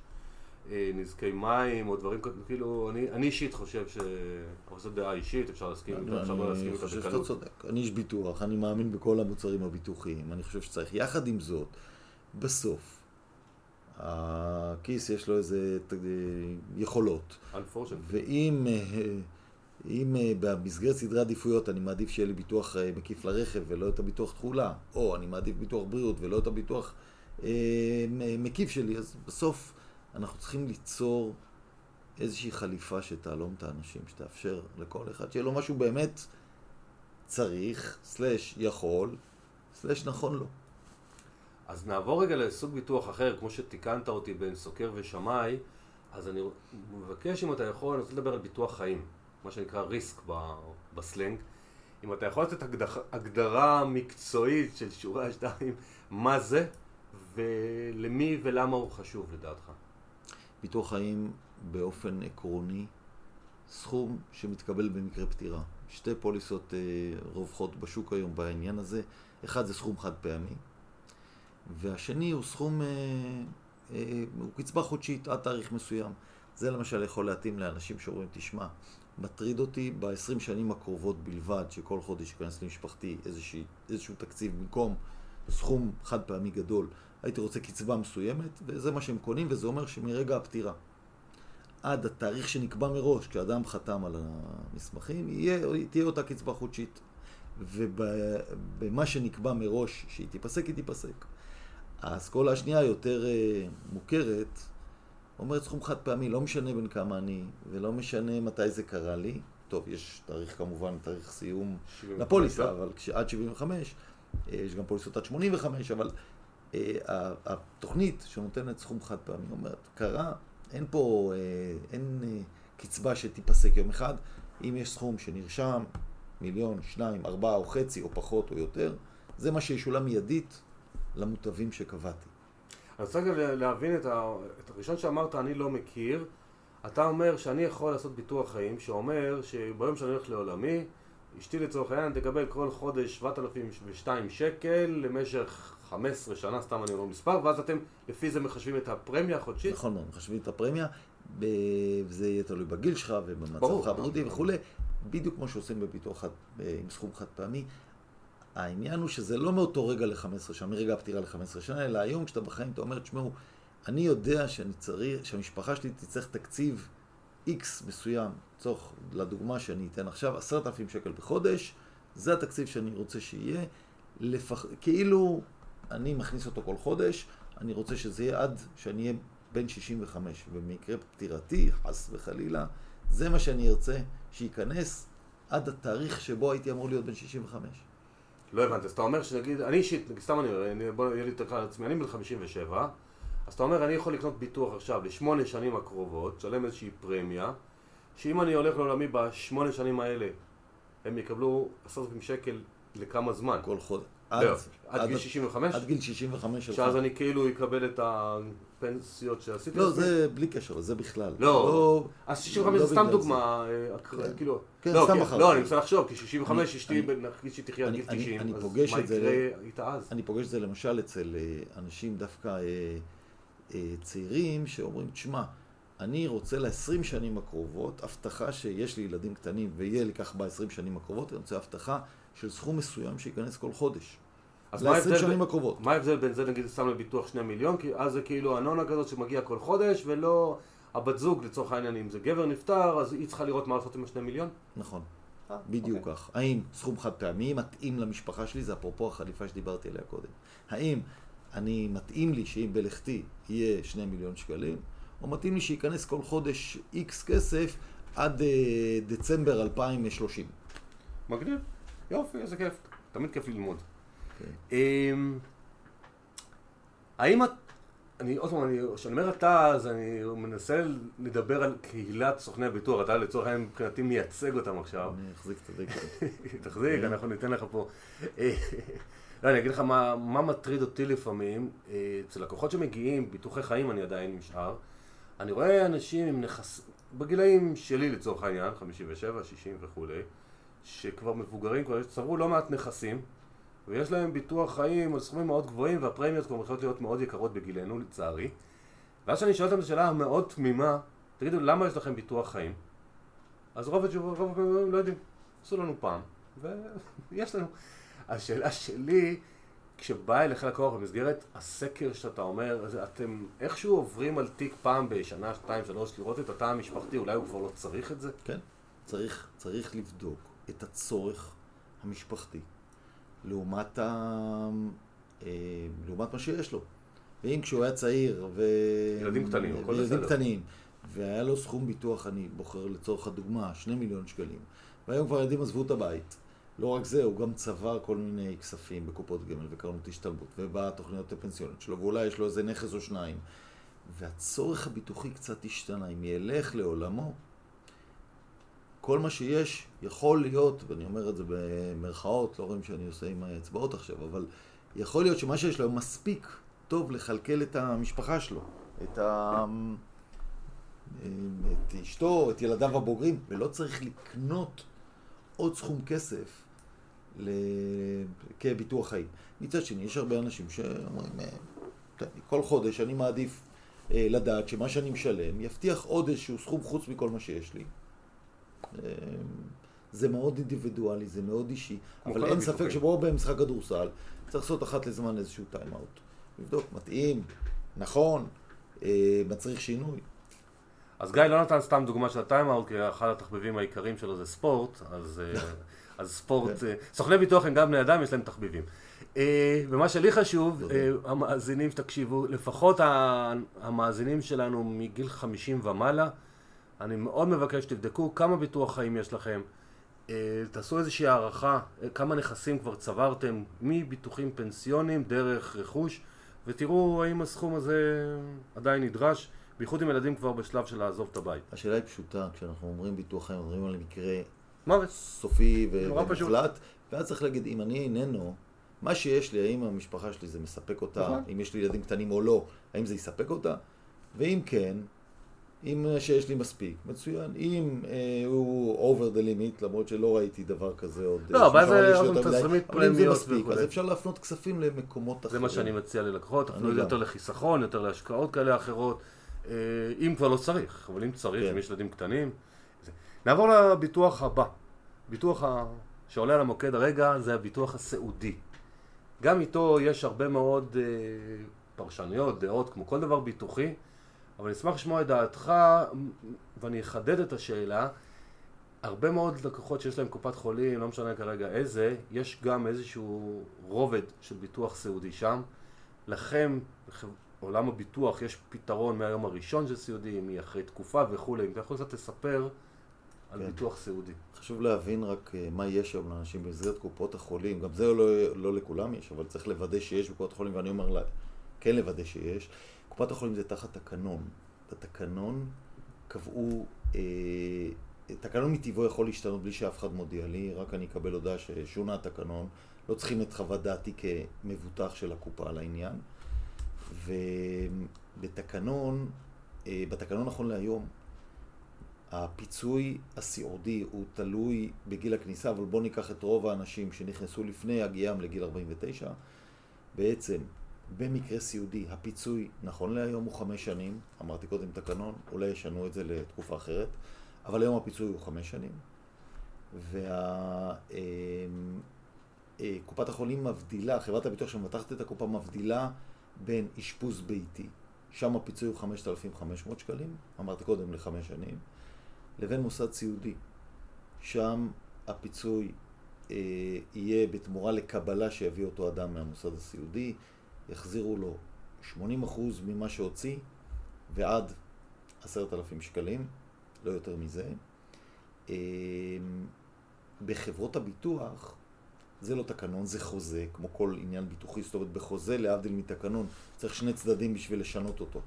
נזקי מים או דברים כאילו, אני אישית חושב ש... אבל זו דעה אישית, אפשר להסכים איתה, אפשר לא להסכים איתה בקלות. אני חושב שאתה צודק. אני איש ביטוח, אני מאמין בכל המוצרים הביטוחיים, אני חושב שצריך. יחד עם זאת, בסוף, הכיס יש לו איזה יכולות. ואם במסגרת סדרי עדיפויות אני מעדיף שיהיה לי ביטוח מקיף לרכב ולא את הביטוח תחולה, או אני מעדיף ביטוח בריאות ולא את הביטוח מקיף שלי, אז בסוף... אנחנו צריכים ליצור איזושהי חליפה שתעלום את האנשים, שתאפשר לכל אחד, שיהיה לו משהו באמת צריך, /יכול, /נכון לו. אז נעבור רגע לסוג ביטוח אחר, כמו שתיקנת אותי בין סוקר ושמאי, אז אני מבקש אם אתה יכול, אני רוצה לדבר על ביטוח חיים, מה שנקרא ריסק בסלנג. אם אתה יכול לתת הגדרה מקצועית של שורה 2, מה זה ולמי ולמה הוא חשוב לדעתך? ביטוח חיים באופן עקרוני, סכום שמתקבל במקרה פטירה. שתי פוליסות רווחות בשוק היום בעניין הזה. אחד זה סכום חד פעמי, והשני הוא סכום, הוא קצבה חודשית עד תאריך מסוים. זה למשל יכול להתאים לאנשים שאומרים, תשמע, מטריד אותי ב-20 שנים הקרובות בלבד, שכל חודש יכנס למשפחתי איזשהו תקציב במקום סכום חד פעמי גדול, הייתי רוצה קצבה מסוימת, וזה מה שהם קונים, וזה אומר שמרגע הפטירה עד התאריך שנקבע מראש, כשאדם חתם על המסמכים, תהיה אותה קצבה חודשית, ובמה שנקבע מראש שהיא תיפסק, היא תיפסק. האסכולה השנייה יותר מוכרת, אומרת סכום חד פעמי, לא משנה בין כמה אני, ולא משנה מתי זה קרה לי, טוב, יש תאריך כמובן, תאריך סיום לפוליסה, אבל עד 75, יש גם פוליסות עד 85, אבל התוכנית שנותנת סכום חד פעמי אומרת, קרה, אין פה, אין קצבה שתיפסק יום אחד, אם יש סכום שנרשם, 1,000,000, 2, 4 או חצי או פחות או יותר, זה מה שישולם מיידית למוטבים שקבעתי. אני רוצה גם להבין את הראשון שאמרת, אני לא מכיר, אתה אומר שאני יכול לעשות ביטוח חיים, שאומר שביום שאני הולך לעולמי, אשתי לצורך העניין תקבל כל חודש 7,002 שקל למשך 15 שנה, סתם אני אומר מספר, ואז אתם לפי זה מחשבים את הפרמיה החודשית? נכון, מחשבים את הפרמיה, וזה יהיה תלוי בגיל שלך ובמצבך הבריאותי וכו', בדיוק כמו שעושים בביטוח עם סכום חד פעמי. העניין הוא שזה לא מאותו רגע ל-15 שנה, מרגע הפטירה ל-15 שנה, אלא היום כשאתה בחיים אתה אומר, תשמעו, אני יודע שהמשפחה שלי תצטרך תקציב X מסוים, צורך לדוגמה שאני אתן עכשיו, 10,000 שקל בחודש, זה התקציב שאני רוצה שיהיה, כאילו אני מכניס אותו כל חודש, אני רוצה שזה יהיה עד שאני אהיה בן 65, במקרה פטירתי, חס וחלילה, זה מה שאני ארצה שייכנס עד התאריך שבו הייתי אמור להיות בן 65. לא הבנת, אז אתה אומר שנגיד, אני אישית, סתם אני, בוא יהיה לי תקרא לעצמי, אני בן 57, אז אתה אומר, אני יכול לקנות ביטוח עכשיו ל8 שנים הקרובות, שלם איזושהי פרמיה, שאם אני הולך לעולמי ב8 שנים האלה, הם יקבלו 10,000 שקל לכמה זמן? כל חודש. עד גיל 65? עד גיל 65. שאז אני כאילו אקבל את הפנסיות שעשיתי? לא, זה בלי קשר, זה בכלל. לא, אז 65 זה סתם דוגמה, כאילו... לא, אני מנסה לחשוב, כי 65 אשתי נגיד שתחיה עד גיל 90, אז מה יקרה איתה אז? אני פוגש את זה למשל אצל אנשים דווקא צעירים שאומרים, תשמע, אני רוצה ל-20 שנים הקרובות, הבטחה שיש לי ילדים קטנים ויהיה לי כך ב-20 שנים הקרובות, אני רוצה הבטחה של סכום מסוים שייכנס כל חודש. אז ל-20 שנים הקרובות. מה ההבדל בין זה, נגיד, שם לביטוח 2,000,000, כי אז זה כאילו הנונה כזאת שמגיע כל חודש, ולא הבת זוג, לצורך העניין, אם זה גבר נפטר, אז היא צריכה לראות מה לעשות עם ה-2,000,000? נכון, בדיוק כך. האם סכום חד פעמי מתאים למשפחה שלי, זה אפרופו החליפה שדיברתי עליה קודם. האם אני מתאים לי שאם בלכתי יהיה 2,000,000 שקלים, או מתאים לי שייכנס כל חודש X כסף עד דצמבר 2030. מגניב. יופי, איזה כיף. תמיד כיף ללמוד. האם את... כשאני אומר אתה, אז אני מנסה לדבר על קהילת סוכני הביטוח. אתה לצורך העניין מבחינתי מייצג אותם עכשיו. אני אחזיק את הדקה. תחזיק, אנחנו ניתן לך פה. לא, אני אגיד לך מה מטריד אותי לפעמים. אצל לקוחות שמגיעים, ביטוחי חיים אני עדיין נשאר. אני רואה אנשים עם נכסים, בגילאים שלי לצורך העניין, 57, 60 וכו', שכבר מבוגרים, כבר צברו לא מעט נכסים, ויש להם ביטוח חיים על סכומים מאוד גבוהים, והפרמיות כבר יכולות להיות מאוד יקרות בגילנו, לצערי. ואז שאני שואל אותם שאלה מאוד תמימה, תגידו, למה יש לכם ביטוח חיים? אז רוב הפעמים לא יודעים, עשו לנו פעם, ויש לנו. השאלה שלי, כשבא אליך לקוח במסגרת הסקר שאתה אומר, אתם איכשהו עוברים על תיק פעם בשנה, 2, 3, לראות את התא המשפחתי, אולי הוא כבר לא צריך את זה? כן, צריך לבדוק את הצורך המשפחתי לעומת מה שיש לו. ואם כשהוא היה צעיר וילדים קטנים, והיה לו סכום ביטוח, אני בוחר לצורך הדוגמה, 2,000,000 שקלים, והיום כבר ילדים עזבו את הבית, לא רק זה, הוא גם צבר כל מיני כספים בקופות גמל וקרנות השתלבות, ובתוכניות הפנסיוניות שלו, ואולי יש לו איזה נכס או שניים. והצורך הביטוחי קצת השתנה, אם ילך לעולמו, כל מה שיש יכול להיות, ואני אומר את זה במרכאות, לא רואים שאני עושה עם האצבעות עכשיו, אבל יכול להיות שמה שיש לו מספיק טוב לחלקל את המשפחה שלו, את אשתו, את ילדיו הבוגרים, ולא צריך לקנות עוד סכום כסף כביטוח חיים. מצד שני, יש הרבה אנשים שאומרים, כל חודש אני מעדיף לדעת שמה שאני משלם יבטיח עוד איזשהו סכום חוץ מכל מה שיש לי. זה מאוד אינדיבידואלי, זה מאוד אישי, אבל אין ספק שבו במשחק כדורסל צריך לעשות אחת לזמן איזשהו טיימאוט. לבדוק, מתאים, נכון, מצריך שינוי. אז גיא לא נתן סתם דוגמה של הטיימאוט, כי אחד התחביבים העיקריים שלו זה ספורט, אז ספורט, סוכני ביטוח הם גם בני אדם, יש להם תחביבים. ומה שלי חשוב, המאזינים שתקשיבו, לפחות המאזינים שלנו מגיל 50 ומעלה, אני מאוד מבקש שתבדקו כמה ביטוח חיים יש לכם, תעשו איזושהי הערכה, כמה נכסים כבר צברתם מביטוחים פנסיונים דרך רכוש, ותראו האם הסכום הזה עדיין נדרש, בייחוד עם ילדים כבר בשלב של לעזוב את הבית. השאלה היא פשוטה, כשאנחנו אומרים ביטוח חיים, אומרים על מקרה מוות. סופי ומוחלט, ואז צריך להגיד, אם אני איננו, מה שיש לי, האם המשפחה שלי זה מספק אותה, אם יש לי ילדים קטנים או לא, האם זה יספק אותה, ואם כן, אם שיש לי מספיק, מצוין. אם הוא over the limit, למרות שלא ראיתי דבר כזה עוד... לא, אבל זה תזרימית פרמיות. אז אפשר להפנות כספים למקומות אחרים. זה מה שאני מציע ללקוחות, אפילו יותר לחיסכון, יותר להשקעות כאלה אחרות, אם כבר לא צריך, אבל אם צריך, אם יש ילדים קטנים. נעבור לביטוח הבא. ביטוח שעולה על המוקד הרגע זה הביטוח הסעודי. גם איתו יש הרבה מאוד פרשנויות, דעות, כמו כל דבר ביטוחי, אבל נשמח לשמוע את דעתך, ואני אחדד את השאלה. הרבה מאוד לקוחות שיש להם קופת חולים, לא משנה כרגע איזה, יש גם איזשהו רובד של ביטוח סעודי שם. לכם, עולם הביטוח, יש פתרון מהיום הראשון של סעודי, מאחרי תקופה וכו'. אם אתה יכול קצת לספר על ביטוח סעודי. חשוב להבין רק מה יש שם לאנשים במסגרת קופות החולים. גם זה לא לכולם יש, אבל צריך לוודא שיש בקופות החולים, ואני אומר לה, כן לוודא שיש. קופת החולים זה תחת תקנון. בתקנון קבעו, תקנון מטבעו יכול להשתנות בלי שאף אחד מודיע לי, רק אני אקבל הודעה ששונה התקנון, לא צריכים את חוות דעתי כמבוטח של הקופה על העניין. ובתקנון, בתקנון נכון להיום, הפיצוי הסיעודי הוא תלוי בגיל הכניסה, אבל בואו ניקח את רוב האנשים שנכנסו לפני הגיעם לגיל 49, בעצם במקרה סיעודי, הפיצוי נכון להיום הוא 5 שנים, אמרתי קודם תקנון, אולי ישנו את זה לתקופה אחרת, אבל היום הפיצוי הוא 5 שנים, וקופת החולים מבדילה, חברת הביטוח שמתחת את הקופה מבדילה בין אשפוז ביתי, שם הפיצוי הוא 5,500 שקלים, אמרתי קודם ל5 שנים, לבין מוסד סיעודי, שם הפיצוי יהיה בתמורה לקבלה שיביא אותו אדם מהמוסד הסיעודי, יחזירו לו 80% ממה שהוציא ועד 10,000 שקלים, לא יותר מזה. בחברות הביטוח, זה לא תקנון, זה חוזה, כמו כל עניין ביטוחי, זאת אומרת, בחוזה להבדיל מתקנון, צריך 2 צדדים בשביל לשנות אותו.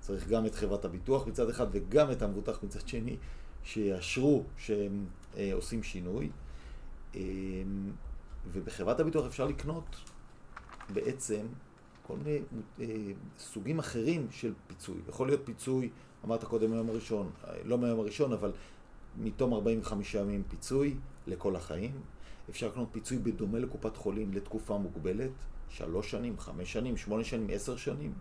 צריך גם את חברת הביטוח מצד אחד וגם את המבוטח מצד שני, שיאשרו שהם עושים שינוי. ובחברת הביטוח אפשר לקנות בעצם כל מיני סוגים אחרים של פיצוי. יכול להיות פיצוי, אמרת קודם מהיום הראשון, לא מהיום הראשון, אבל מתום 45 ימים פיצוי לכל החיים. אפשר לקנות פיצוי בדומה לקופת חולים לתקופה מוגבלת, 3 שנים, 5 שנים, 8 שנים, 10 שנים.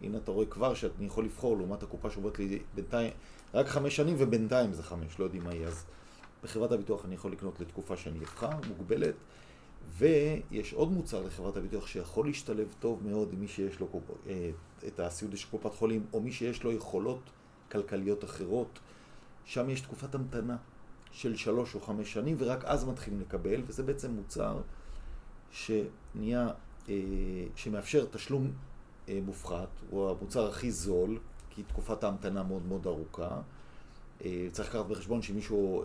הנה אתה רואה כבר שאני יכול לבחור לעומת הקופה שעובדת לי בינתיים, רק 5 שנים ובינתיים זה 5, לא יודעים מה יהיה. אז בחברת הביטוח אני יכול לקנות לתקופה שאני אבחר, מוגבלת, ויש עוד מוצר לחברת הביטוח שיכול להשתלב טוב מאוד עם מי שיש לו את הסיעוד של קופת חולים, או מי שיש לו יכולות כלכליות אחרות. שם יש תקופת המתנה של 3 או 5 שנים, ורק אז מתחילים לקבל, וזה בעצם מוצר שמאפשר תשלום מופחת, הוא המוצר הכי זול, כי תקופת ההמתנה מאוד מאוד ארוכה. צריך לקחת בחשבון שמישהו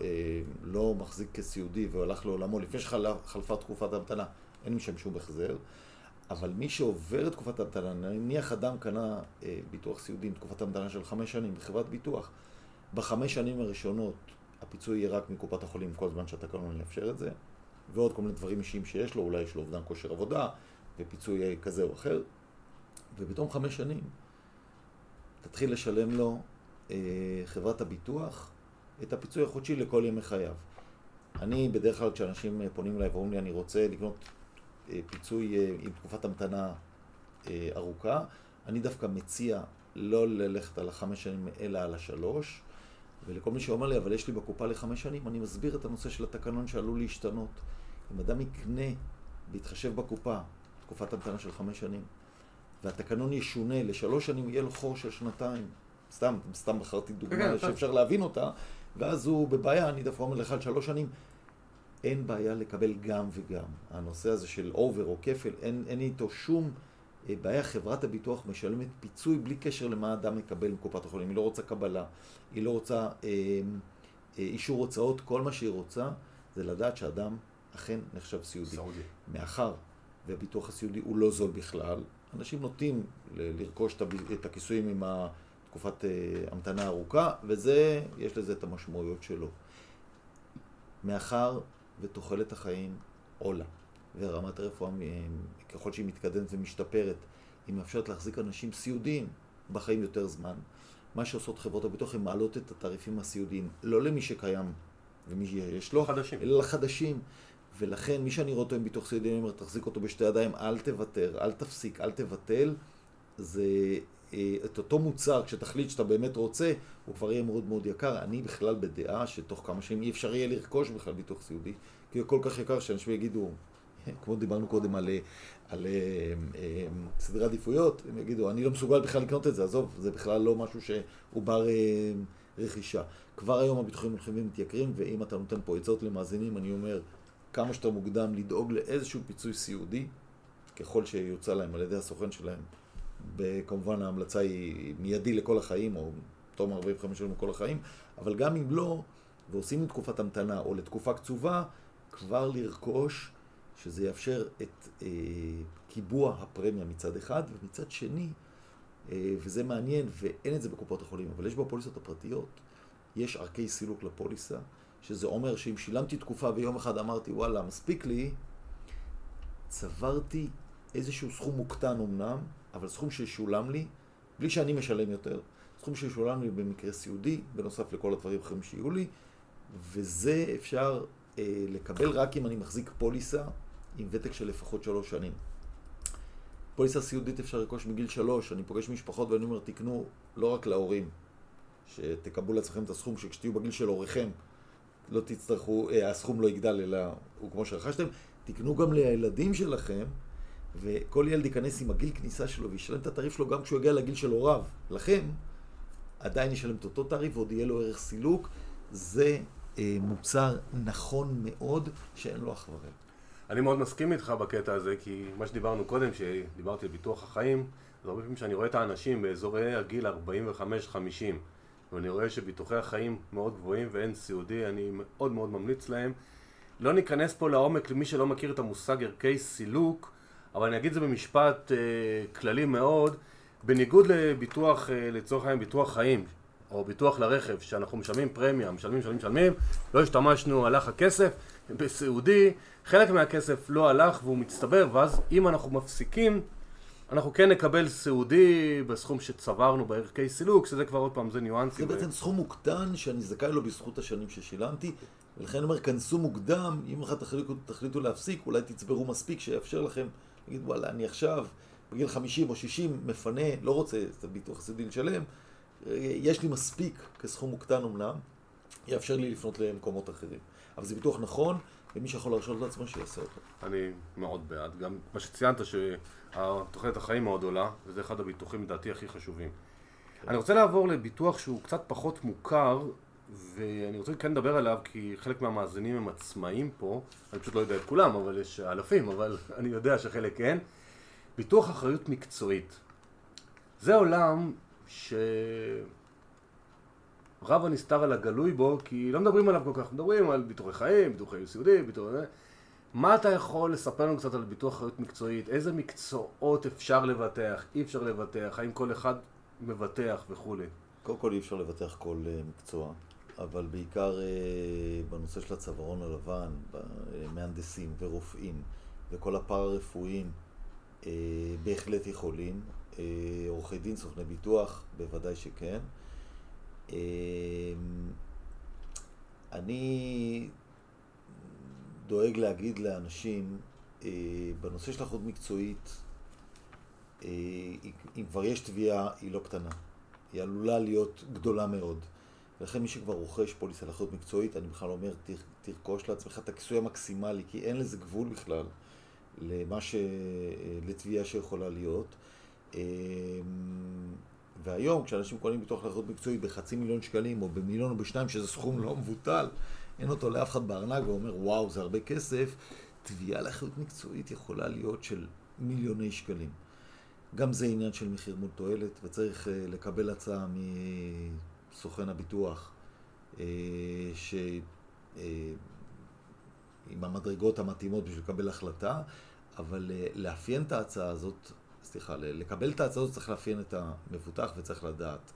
לא מחזיק כסיעודי והלך לעולמו לפני שחלפה תקופת ההמתנה, אין משם שום החזר. אבל מי שעובר את תקופת ההמתנה, נניח אדם קנה ביטוח סיעודי עם תקופת ההמתנה של 5 שנים בחברת ביטוח, ב5 שנים הראשונות הפיצוי יהיה רק מקופת החולים, כל זמן שהתקנון יאפשר את זה, ועוד כל מיני דברים אישיים שיש לו, אולי יש לו אובדן כושר עבודה ופיצוי כזה או אחר, ובתום 5 שנים תתחיל לשלם לו חברת הביטוח את הפיצוי החודשי לכל ימי חייו. אני בדרך כלל כשאנשים פונים אליי ואומרים לי אני רוצה לקנות פיצוי עם תקופת המתנה ארוכה, אני דווקא מציע לא ללכת על 5 שנים אלא על 3, ולכל מי שאומר לי אבל יש לי בקופה ל5 שנים, אני מסביר את הנושא של התקנון שעלול להשתנות. אם אדם יקנה בהתחשב בקופה תקופת המתנה של 5 שנים והתקנון ישונה ל3 שנים, יהיה לו חור של 2 שנתיים. סתם בחרתי דוגמה שאפשר להבין אותה, ואז הוא בבעיה, אני דווקא אומר לך על 3 שנים, אין בעיה לקבל גם וגם. הנושא הזה של אובר או כפל, אין איתו שום בעיה, חברת הביטוח משלמת פיצוי בלי קשר למה האדם מקבל מקופת החולים. היא לא רוצה קבלה, היא לא רוצה אישור הוצאות, כל מה שהיא רוצה זה לדעת שהאדם אכן נחשב סיעודי. מאחר והביטוח הסיעודי הוא לא זול בכלל, אנשים נוטים לרכוש את הכיסויים עם תקופת המתנה ארוכה, וזה, יש לזה את המשמעויות שלו. מאחר ותוחלת החיים עולה, ורמת הרפואה, ככל שהיא מתקדמת ומשתפרת, היא מאפשרת להחזיק אנשים סיעודיים בחיים יותר זמן. מה שעושות חברות הביטוח, הן מעלות את התעריפים הסיעודיים, לא למי שקיים ומי שיש לו, אלא לחדשים. ולכן מי שאני רואה אותו עם ביטוח סיעודי, אני אומר, תחזיק אותו בשתי ידיים, אל תוותר, אל תפסיק, אל תבטל. זה את אותו מוצר, כשתחליט שאתה באמת רוצה, הוא כבר יהיה מאוד מאוד יקר. אני בכלל בדעה שתוך כמה שנים אי אפשר יהיה לרכוש בכלל ביטוח סיעודי, כי הוא כל כך יקר שאנשים יגידו, כמו דיברנו קודם על סדרי עדיפויות, הם יגידו, אני לא מסוגל בכלל לקנות את זה, עזוב, זה בכלל לא משהו שהוא בר רכישה. כבר היום הביטוחים הולכים ומתייקרים, ואם אתה נותן פה עצות למאזינים, אני אומר, כמה שאתה מוקדם לדאוג לאיזשהו פיצוי סיעודי, ככל שיוצא להם על ידי הסוכן שלהם, וכמובן ההמלצה היא מיידי לכל החיים, או תום 45 שלנו לכל החיים, אבל גם אם לא, ועושים לתקופת המתנה או לתקופה קצובה, כבר לרכוש, שזה יאפשר את קיבוע הפרמיה מצד אחד, ומצד שני, וזה מעניין, ואין את זה בקופות החולים, אבל יש בפוליסות הפרטיות, יש ערכי סילוק לפוליסה, שזה אומר שאם שילמתי תקופה ויום אחד אמרתי, וואלה, מספיק לי, צברתי איזשהו סכום מוקטן אמנם, אבל סכום ששולם לי, בלי שאני משלם יותר, סכום ששולם לי במקרה סיעודי, בנוסף לכל הדברים אחרים שיהיו לי, וזה אפשר לקבל רק אם אני מחזיק פוליסה עם ותק של לפחות 3 שנים. פוליסה סיעודית אפשר לרכוש מגיל 3, אני פוגש משפחות ואני אומר, תקנו לא רק להורים, שתקבלו לעצמכם את הסכום שכשתהיו בגיל של הוריכם, לא תצטרכו, הסכום לא יגדל אלא הוא כמו שרכשתם, תקנו גם לילדים שלכם, וכל ילד ייכנס עם הגיל כניסה שלו וישלם את התעריף שלו גם כשהוא יגיע לגיל של הוריו. לכם עדיין ישלם את אותו תעריף ועוד יהיה לו ערך סילוק. זה מוצר נכון מאוד שאין לו אח ורע. אני מאוד מסכים איתך בקטע הזה, כי מה שדיברנו קודם, שדיברתי על ביטוח החיים, זה הרבה פעמים שאני רואה את האנשים באזורי הגיל 45-50, ואני רואה שביטוחי החיים מאוד גבוהים ואין סיעודי, אני מאוד מאוד ממליץ להם. לא ניכנס פה לעומק למי שלא מכיר את המושג ערכי סילוק, אבל אני אגיד זה במשפט כללי מאוד, בניגוד לביטוח, לצורך העניין ביטוח חיים, או ביטוח לרכב, שאנחנו משלמים פרמיה, משלמים, לא השתמשנו, הלך הכסף, בסיעודי, חלק מהכסף לא הלך והוא מצטבר, ואז אם אנחנו מפסיקים, אנחנו כן נקבל סיעודי בסכום שצברנו בערכי סילוק, שזה כבר עוד פעם, זה ניואנסים. זה בעצם סכום מוקטן שאני זכאי לו בזכות השנים ששילמתי, ולכן אני אומר, כנסו מוקדם, אם לך תחליטו להפסיק, אולי תצברו מספיק שיאפשר לכם, נגיד, וואלה, אני עכשיו, בגיל 50 או 60, מפנה, לא רוצה את הביטוח הסיעודי לשלם, יש לי מספיק כסכום מוקטן אומנם, יאפשר לי לפנות למקומות אחרים. אבל זה ביטוח נכון, ומי שיכול להרשות לעצמו שיעשה אותו. אני מאוד בעד. גם מה שציינת שתוחלת החיים מאוד עולה, וזה אחד הביטוחים לדעתי הכי חשובים. כן. אני רוצה לעבור לביטוח שהוא קצת פחות מוכר, ואני רוצה כן לדבר עליו, כי חלק מהמאזינים הם עצמאים פה. אני פשוט לא יודע את כולם, אבל יש אלפים, אבל אני יודע שחלק אין. ביטוח אחריות מקצועית. זה עולם שרב הנסתר על הגלוי בו, כי לא מדברים עליו כל כך, מדברים על ביטוחי חיים, ביטוחי סיעודי, ביטוחי... מה אתה יכול לספר לנו קצת על ביטוח אחריות מקצועית? איזה מקצועות אפשר לבטח, אי אפשר לבטח, האם כל אחד מבטח וכו'? קודם כל אי אפשר לבטח כל מקצוע, אבל בעיקר בנושא של הצווארון הלבן, מהנדסים ורופאים וכל הפארה-רפואיים בהחלט יכולים. עורכי דין, סוכני ביטוח, בוודאי שכן. אני דואג להגיד לאנשים, בנושא של אחריות מקצועית, אם כבר יש תביעה, היא לא קטנה. היא עלולה להיות גדולה מאוד. ולכן מי שכבר רוכש פוליס על אחריות מקצועית, אני בכלל אומר, תרכוש לעצמך את הכיסוי המקסימלי, כי אין לזה גבול בכלל לתביעה שיכולה להיות. והיום כשאנשים קונים ביטוח לאחריות מקצועית ב500,000 שקלים או ב1,000,000 או ב2, שזה סכום לא מבוטל, אין אותו לאף אחד בארנק ואומר וואו זה הרבה כסף, תביעה לאחריות מקצועית יכולה להיות של מיליוני שקלים. גם זה עניין של מחיר מול תועלת, וצריך לקבל הצעה מסוכן הביטוח, עם המדרגות המתאימות בשביל לקבל החלטה, אבל לאפיין את ההצעה הזאת, סליחה, לקבל את ההצעה הזאת צריך לאפיין את המבוטח, וצריך לדעת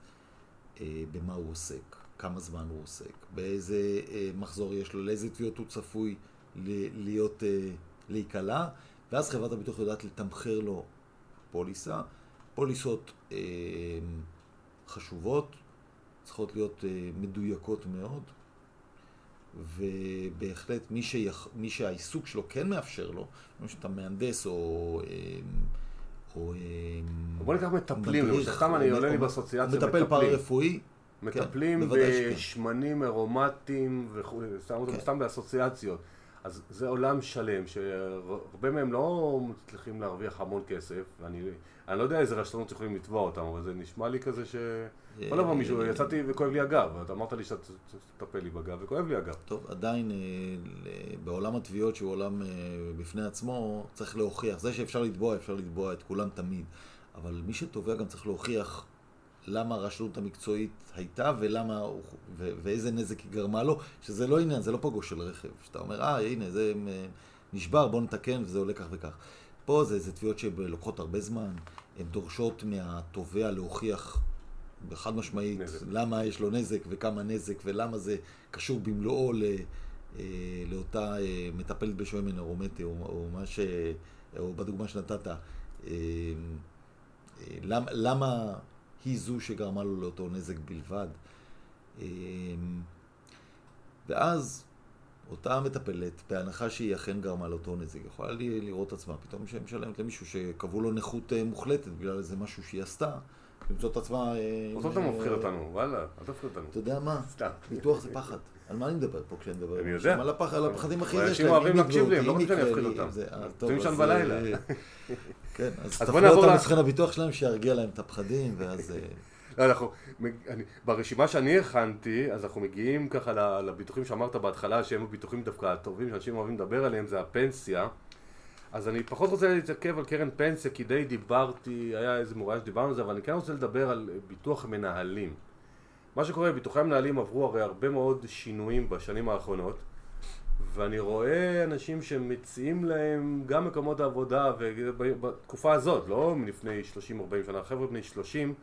במה הוא עוסק, כמה זמן הוא עוסק, באיזה מחזור יש לו, לאיזה תביעות הוא צפוי להיות, להיקלה, ואז חברת הביטוח יודעת לתמחר לו פוליסה. פוליסות חשובות, צריכות להיות מדויקות מאוד, ובהחלט מי שהעיסוק שלו כן מאפשר לו, שאתה מהנדס או בוא ניקח מטפלים, סתם אני עולה לי באסוציאציה מטפל פרא-רפואי, מטפלים בשמנים ארומטיים וכו', סתם באסוציאציות. אז זה עולם שלם, שהרבה מהם לא מצליחים להרוויח המון כסף, ואני לא יודע איזה רשתונות יכולים לתבוע אותם, אבל זה נשמע לי כזה ש... כל דבר מישהו, יצאתי וכואב לי הגב, ואתה אמרת לי שאתה תטפל לי בגב וכואב לי הגב. טוב, עדיין בעולם התביעות שהוא עולם בפני עצמו, צריך להוכיח, זה שאפשר לתבוע, אפשר לתבוע את כולם תמיד, אבל מי שתובע גם צריך להוכיח למה הרשתונות המקצועית הייתה, ולמה, ואיזה נזק היא גרמה לו, שזה לא עניין, זה לא פגוש של רכב. שאתה אומר, הנה, זה נשבר, בוא נתקן, וזה עולה כך וכך. פה זה תביעות שלוקחות הרבה זמן, הן דורשות מהתובע להוכיח בחד משמעית למה יש לו נזק, וכמה נזק, ולמה זה קשור במלואו לאותה מטפלת בשמן ארומטי, או בדוגמה שנתת, למה היא זו שגרמה לו לאותו נזק בלבד. ואז אותה מטפלת, בהנחה שהיא אכן גרמה לאותו נזק, יכולה לראות עצמה, פתאום שמשלמת למישהו שקבעו לו נכות מוחלטת, בגלל איזה משהו שהיא עשתה, למצוא את עצמה... אותו אתה מפחיד אותנו, וואלה, אל תפחיד אותנו. אתה יודע מה? ביטוח זה פחד. על מה אני מדבר פה כשאני מדבר? אני יודע. על הפחדים הכי יש להם. אנשים מקשיב לי, הם לא רוצים שאני אפחיד אותם. תהיו שם בלילה. כן, אז תפלו אותם לסוכן הביטוח שלהם שירגיע להם את הפחדים, ואז... ברשימה שאני הכנתי, אז אנחנו מגיעים ככה לביטוחים שאמרת בהתחלה, שהם הביטוחים דווקא הטובים שאנשים אוהבים לדבר עליהם, זה הפנסיה. אז אני פחות רוצה להתעכב על קרן פנסיה, כי די דיברתי, היה איזה מוראה שדיברנו על זה, אבל אני כן רוצה לדבר על ביטוח מנהלים. מה שקורה, ביטוחי המנהלים עברו הרי הרבה מאוד שינויים בשנים האחרונות, ואני רואה אנשים שמציעים להם גם מקומות העבודה, ובתקופה הזאת, לא מלפני 30-40 שנה, חבר'ה בני 30,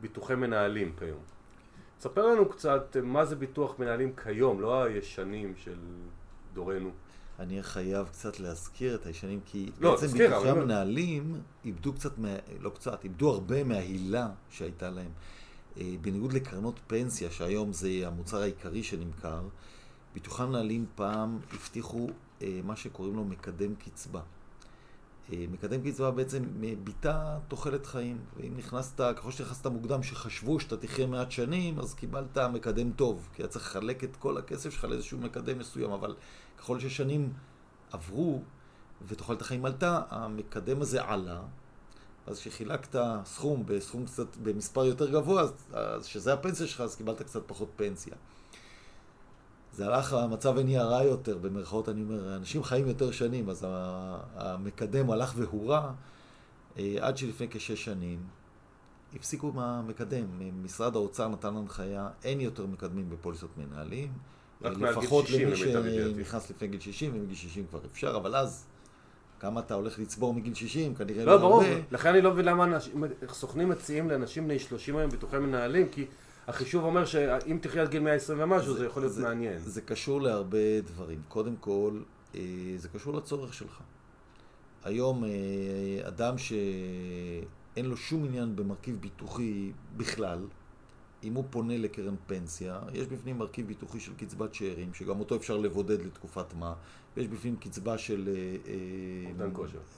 ביטוחי מנהלים כיום. תספר לנו קצת מה זה ביטוח מנהלים כיום, לא הישנים של דורנו. אני חייב קצת להזכיר את הישנים, כי בעצם ביטוחי המנהלים איבדו הרבה מההילה שהייתה להם. בניגוד לקרנות פנסיה, שהיום זה המוצר העיקרי שנמכר, ביטוחי המנהלים פעם הבטיחו מה שקוראים לו מקדם קצבה. מקדם קצבה בעצם ביטה תוחלת חיים, ואם נכנסת, ככל שנכנסת מוקדם שחשבו שאתה תחיה 100 שנים, אז קיבלת מקדם טוב, כי אתה צריך לחלק את כל הכסף שלך לאיזשהו מקדם מסוים, אבל ככל ששנים עברו ותוחלת החיים עלתה, המקדם הזה עלה, אז שחילקת סכום קצת במספר יותר גבוה, אז שזה הפנסיה שלך, אז קיבלת קצת פחות פנסיה. זה הלך, המצב הנה הרע יותר, במרכאות אני אומר, אנשים חיים יותר שנים, אז המקדם הלך והורע, עד שלפני כ6 שנים, הפסיקו מהמקדם, משרד האוצר נתן הנחיה, אין יותר מקדמים בפוליסות מנהלים, לפחות למי שנכנס לפני גיל 60, ומגיל 60 כבר אפשר, אבל אז כמה אתה הולך לצבור מגיל 60, כנראה לא ברור, לכן אני לא מבין למה סוכנים מציעים לאנשים בני 30 היום ביטוחי מנהלים, כי החישוב אומר שאם תחיה עד גיל 120 ומשהו, זה יכול להיות מעניין. זה קשור להרבה דברים. קודם כל, זה קשור לצורך שלך. היום, אדם שאין לו שום עניין במרכיב ביטוחי בכלל, אם הוא פונה לקרן פנסיה, יש בפנים מרכיב ביטוחי של קצבת שאירים, שגם אותו אפשר לבודד לתקופת מה, ויש בפנים קצבה של...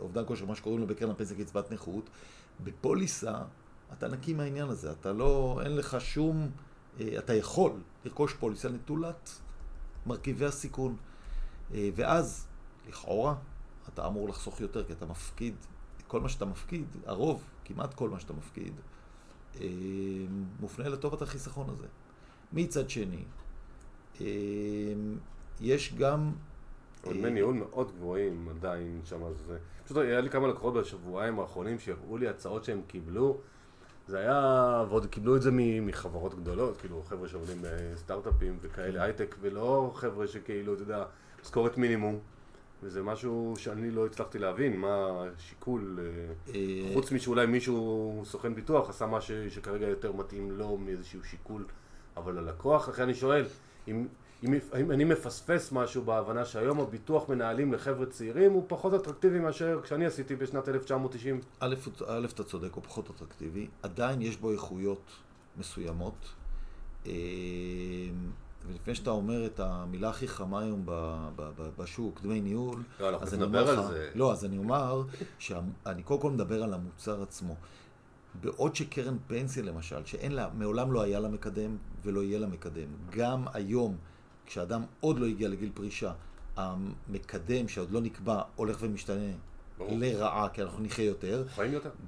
אובדן כושר, מה שקוראים לו בקרן הפנסיה קצבת נכות. בפוליסה, אתה נקי מהעניין הזה, אין לך שום, אתה יכול לרכוש פוליסה נטולת מרכיבי הסיכון, ואז לכאורה אתה אמור לחסוך יותר, כי אתה מפקיד, כל מה שאתה מפקיד, הרוב, כמעט כל מה שאתה מפקיד, מופנה לטובת החיסכון הזה. מצד שני, יש גם קודמי ניהול מאוד גבוהים עדיין שם. פשוט היה לי כמה לקוחות בשבועיים האחרונים שיראו לי הצעות שהם קיבלו, זה היה, ועוד קיבלו את זה מחברות גדולות, כאילו חבר'ה שעובדים בסטארט-אפים וכאלה הייטק, ולא חבר'ה שכאילו, אתה יודע, משכורת מינימום, וזה משהו שאני לא הצלחתי להבין, מה השיקול, חוץ משאולי מישהו סוכן ביטוח עשה מה שכרגע יותר מתאים לו מאיזשהו שיקול, אבל הלקוח, אחרי אני שואל, אם אני מפספס משהו בהבנה שהיום הביטוח מנהלים לחבר'ה צעירים הוא פחות אטרקטיבי מאשר כשאני עשיתי בשנת 1990. א' אתה צודק, הוא פחות אטרקטיבי, עדיין יש בו איכויות מסוימות, ולפני שאתה אומר את המילה הכי חמה היום בשוק, דמי ניהול, אז אני אומר לך, לא, אז אני אומר שאני קודם כל מדבר על המוצר עצמו. בעוד שקרן פנסיה למשל, שאין לה, מעולם לא היה לה מקדם ולא יהיה לה מקדם, גם היום כשאדם עוד לא הגיע לגיל פרישה, המקדם שעוד לא נקבע הולך ומשתנה לרעה, כי אנחנו נחיה יותר.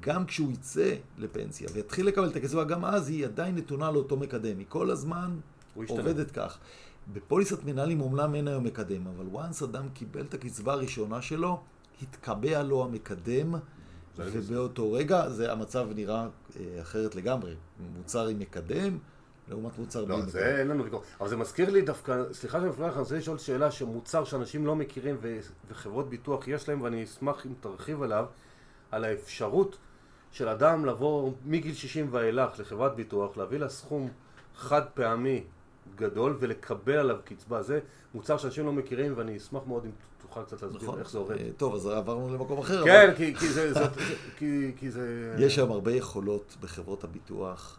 גם כשהוא יצא לפנסיה ויתחיל לקבל את הכסף, גם אז היא עדיין נתונה לאותו מקדם. היא כל הזמן עובדת כך. בפוליסת מנהלים אומנם אין היום מקדם, אבל once אדם קיבל את הקצבה הראשונה שלו, התקבע לו המקדם, ובאותו רגע זה המצב נראה אחרת לגמרי. מוצר עם מקדם, לעומת מוצר בלי מקדם. זה אין לנו ויכוח. אבל זה מזכיר לי דווקא, סליחה שמפריע לך, אני רוצה לשאול שאלה שמוצר שאנשים לא מכירים וחברות ביטוח יש להם, ואני אשמח אם תרחיב עליו, על האפשרות של אדם לבוא מגיל 60 ואילך לחברת ביטוח, להביא לה סכום חד פעמי גדול ולקבל עליו קצבה. זה מוצר שאנשים לא מכירים, ואני אשמח מאוד אם תוכל קצת להסביר איך זה עובד. טוב, אז עברנו למקום אחר. כן, כי זה... יש שם הרבה יכולות בחברות הביטוח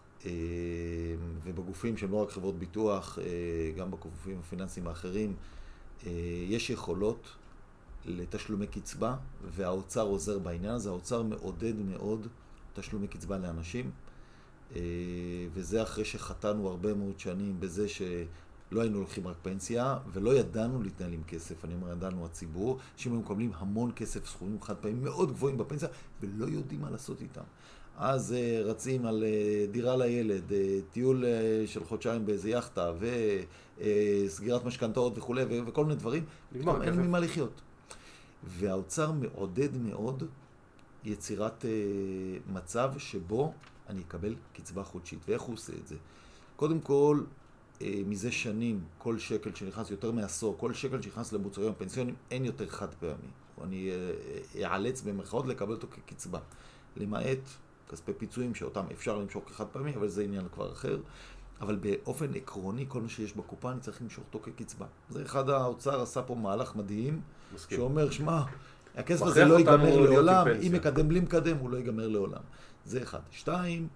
ובגופים שהם לא רק חברות ביטוח, גם בגופים הפיננסיים האחרים. יש יכולות לתשלומי קצבה, והאוצר עוזר בעניין הזה. האוצר מעודד מאוד תשלומי קצבה לאנשים. וזה אחרי שחטאנו הרבה מאוד שנים בזה שלא היינו הולכים רק פנסיה, ולא ידענו להתנהל עם כסף. אני אומר, ידענו הציבור, שאם הם מקבלים המון כסף, סכומים חד פעמים מאוד גבוהים בפנסיה, ולא יודעים מה לעשות איתם. אז רצים על דירה לילד, טיול של חודשיים באיזה יחטה, וסגירת משכנתאות וכו', וכל מיני דברים. נגמר, אין ממה לחיות. והאוצר מעודד מאוד יצירת מצב שבו אני אקבל קצבה חודשית. ואיך הוא עושה את זה? קודם כל, מזה שנים, כל שקל שנכנס, יותר מעשור, כל שקל שנכנס למוצרים הפנסיונים, אין יותר חד פעמי. אני אעלץ במרכאות לקבל אותו כקצבה. למעט כספי פיצויים שאותם אפשר למשוך כחד פעמי, אבל זה עניין כבר אחר. אבל באופן עקרוני, כל מה שיש בקופה, אני צריך למשוך אותו כקצבה. זה אחד, האוצר עשה פה מהלך מדהים, מסכים. שאומר, שמה, הכסף הזה לא ייגמר לעולם, אם מקדם בלי מקדם, הוא לא ייגמר לעולם. זה אחד. שתיים,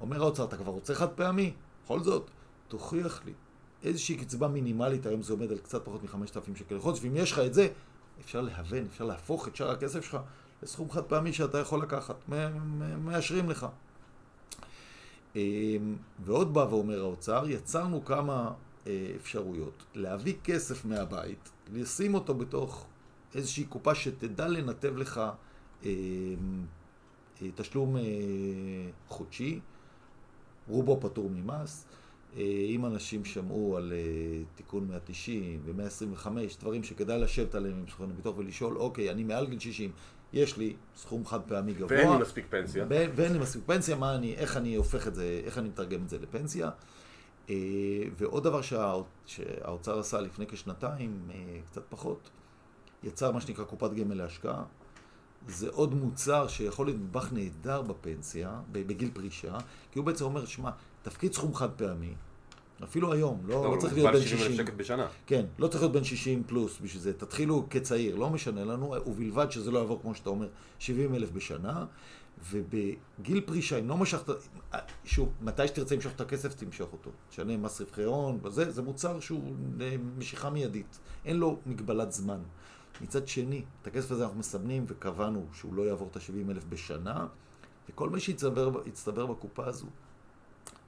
אומר האוצר, אתה כבר רוצה חד פעמי, בכל זאת, תוכיח לי איזושהי קצבה מינימלית, היום זה עומד על קצת פחות מ-5,000 שקל לחודש, ואם יש לך את זה, אפשר להוון, אפשר להפוך את שאר הכסף שלך לסכום חד פעמי שאתה יכול לקחת, מאשרים לך. ועוד בא ואומר האוצר, יצרנו כמה אפשרויות, להביא כסף מהבית, לשים אותו בתוך איזושהי קופה שתדע לנתב לך תשלום חודשי, רובו פטור ממס. אם אנשים שמעו על תיקון 190 ו-125, דברים שכדאי לשבת עליהם עם סוכן הביטוח ולשאול, אוקיי, אני מעל גיל 60, יש לי סכום חד פעמי גבוה. ואין לי מספיק פנסיה. ואין לי מספיק פנסיה, איך אני הופך את זה, איך אני מתרגם את זה לפנסיה. ועוד דבר שהאוצר עשה לפני כשנתיים, קצת פחות, יצר מה שנקרא קופת גמל להשקעה. זה עוד מוצר שיכול להיות נדבך נהדר בפנסיה, בגיל פרישה, כי הוא בעצם אומר, שמה, תפקיד סכום חד פעמי, אפילו היום, לא צריך להיות בן 60. כן, לא צריך להיות בן 60 פלוס בשביל זה, תתחילו כצעיר, לא משנה לנו, ובלבד שזה לא יעבור, כמו שאתה אומר, 70,000 בשנה, ובגיל פרישה, אם לא משכת, שוב, מתי שתרצה למשוך את הכסף, תמשוך אותו. תשנה מס רווחי הון, זה מוצר שהוא משיכה מיידית, אין לו מגבלת זמן. מצד שני, את הכסף הזה אנחנו מסבנים וקבענו שהוא לא יעבור את ה-70,000 בשנה, וכל מי שיצטבר בקופה הזו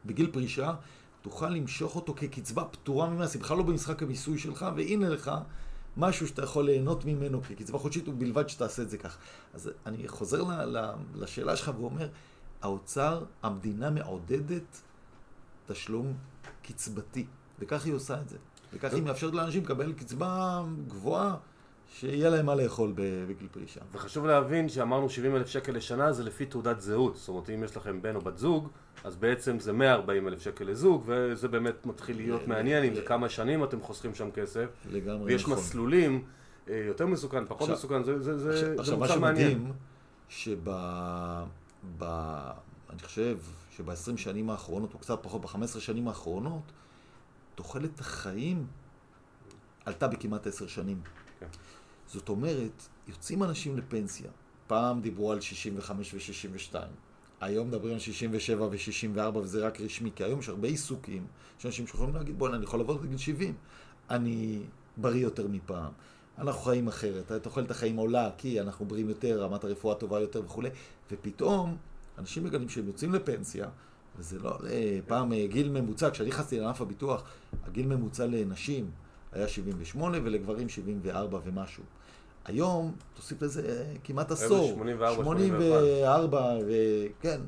בגיל פרישה, תוכל למשוך אותו כקצבה פטורה ממס, בכלל לא במשחק המיסוי שלך, והנה לך משהו שאתה יכול ליהנות ממנו כקצבה חודשית, ובלבד שתעשה את זה כך. אז אני חוזר לשאלה שלך ואומר, האוצר, המדינה מעודדת תשלום קצבתי, וכך היא עושה את זה. וכך היא מאפשרת לאנשים לקבל קצבה גבוהה, שיהיה להם מה לאכול בגיל פרישה. וחשוב להבין שאמרנו 70,000 שקל לשנה זה לפי תעודת זהות. זאת אומרת, אם יש לכם בן או בת זוג, אז בעצם זה 140,000 שקל לזוג, וזה באמת מתחיל להיות מעניין, אם זה כמה שנים אתם חוסכים שם כסף. לגמרי. ויש מסלולים יותר מסוכן, פחות מסוכן, זה מוצא מעניין. עכשיו, מה שמדהים, אני חושב שב-20 שנים האחרונות, או קצת פחות, ב-15 שנים האחרונות, תוחלת החיים עלתה בכמעט 10 שנים. זאת אומרת, יוצאים אנשים לפנסיה. פעם דיברו על 65 ו-62. היום מדברים על 67 ו-64, וזה רק רשמי, כי היום יש הרבה עיסוקים, יש אנשים שיכולים להגיד, בואי, אני יכול לעבוד בגיל 70. אני בריא יותר מפעם. אנחנו חיים אחרת. תוחלת החיים עולה, כי אנחנו בריאים יותר, רמת הרפואה טובה יותר וכו'. ופתאום, אנשים מגלים שהם יוצאים לפנסיה, וזה לא פעם גיל ממוצע, כשאני נכנסתי לענף הביטוח, הגיל ממוצע לנשים היה 78 ולגברים 74 ומשהו. היום תוסיף לזה כמעט עשור, 84 וכן,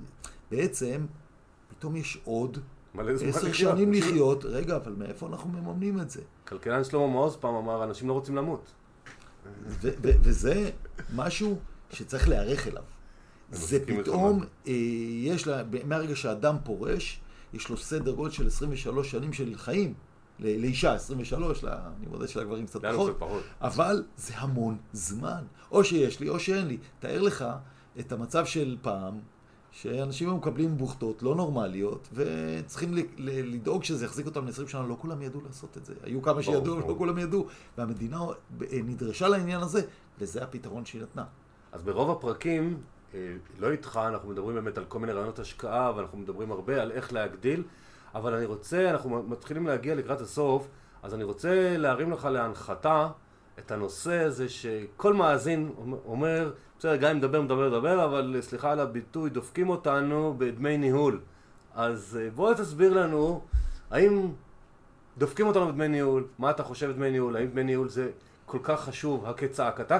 בעצם פתאום יש עוד 10 שנים לחיות. רגע, אבל מאיפה אנחנו מממנים את זה? כלכלן שלמה מעוז פעם אמר, אנשים לא רוצים למות. וזה משהו שצריך להיערך אליו. זה פתאום, יש לה, מהרגע שהאדם פורש, יש לו סדר גודל של 23 שנים של חיים. לאישה 23, אני מודה של הגברים קצת פחות, אבל זה המון זמן. או שיש לי או שאין לי. תאר לך את המצב של פעם, שאנשים מקבלים בוכתות לא נורמליות, וצריכים לדאוג שזה יחזיק אותם ל-20 שנה. לא כולם ידעו לעשות את זה. היו כמה שידעו, לא כולם ידעו. והמדינה נדרשה לעניין הזה, וזה הפתרון שהיא נתנה. אז ברוב הפרקים, לא איתך, אנחנו מדברים באמת על כל מיני רעיונות השקעה, ואנחנו מדברים הרבה על איך להגדיל, אבל אני רוצה, אנחנו מתחילים להגיע לקראת הסוף, אז אני רוצה להרים לך להנחתה את הנושא הזה שכל מאזין אומר, בסדר, גיא מדבר, אבל סליחה על הביטוי, דופקים אותנו בדמי ניהול. אז בוא תסביר לנו, האם דופקים אותנו בדמי ניהול, מה אתה חושב בדמי ניהול, האם דמי ניהול זה כל כך חשוב, הקצעקתה?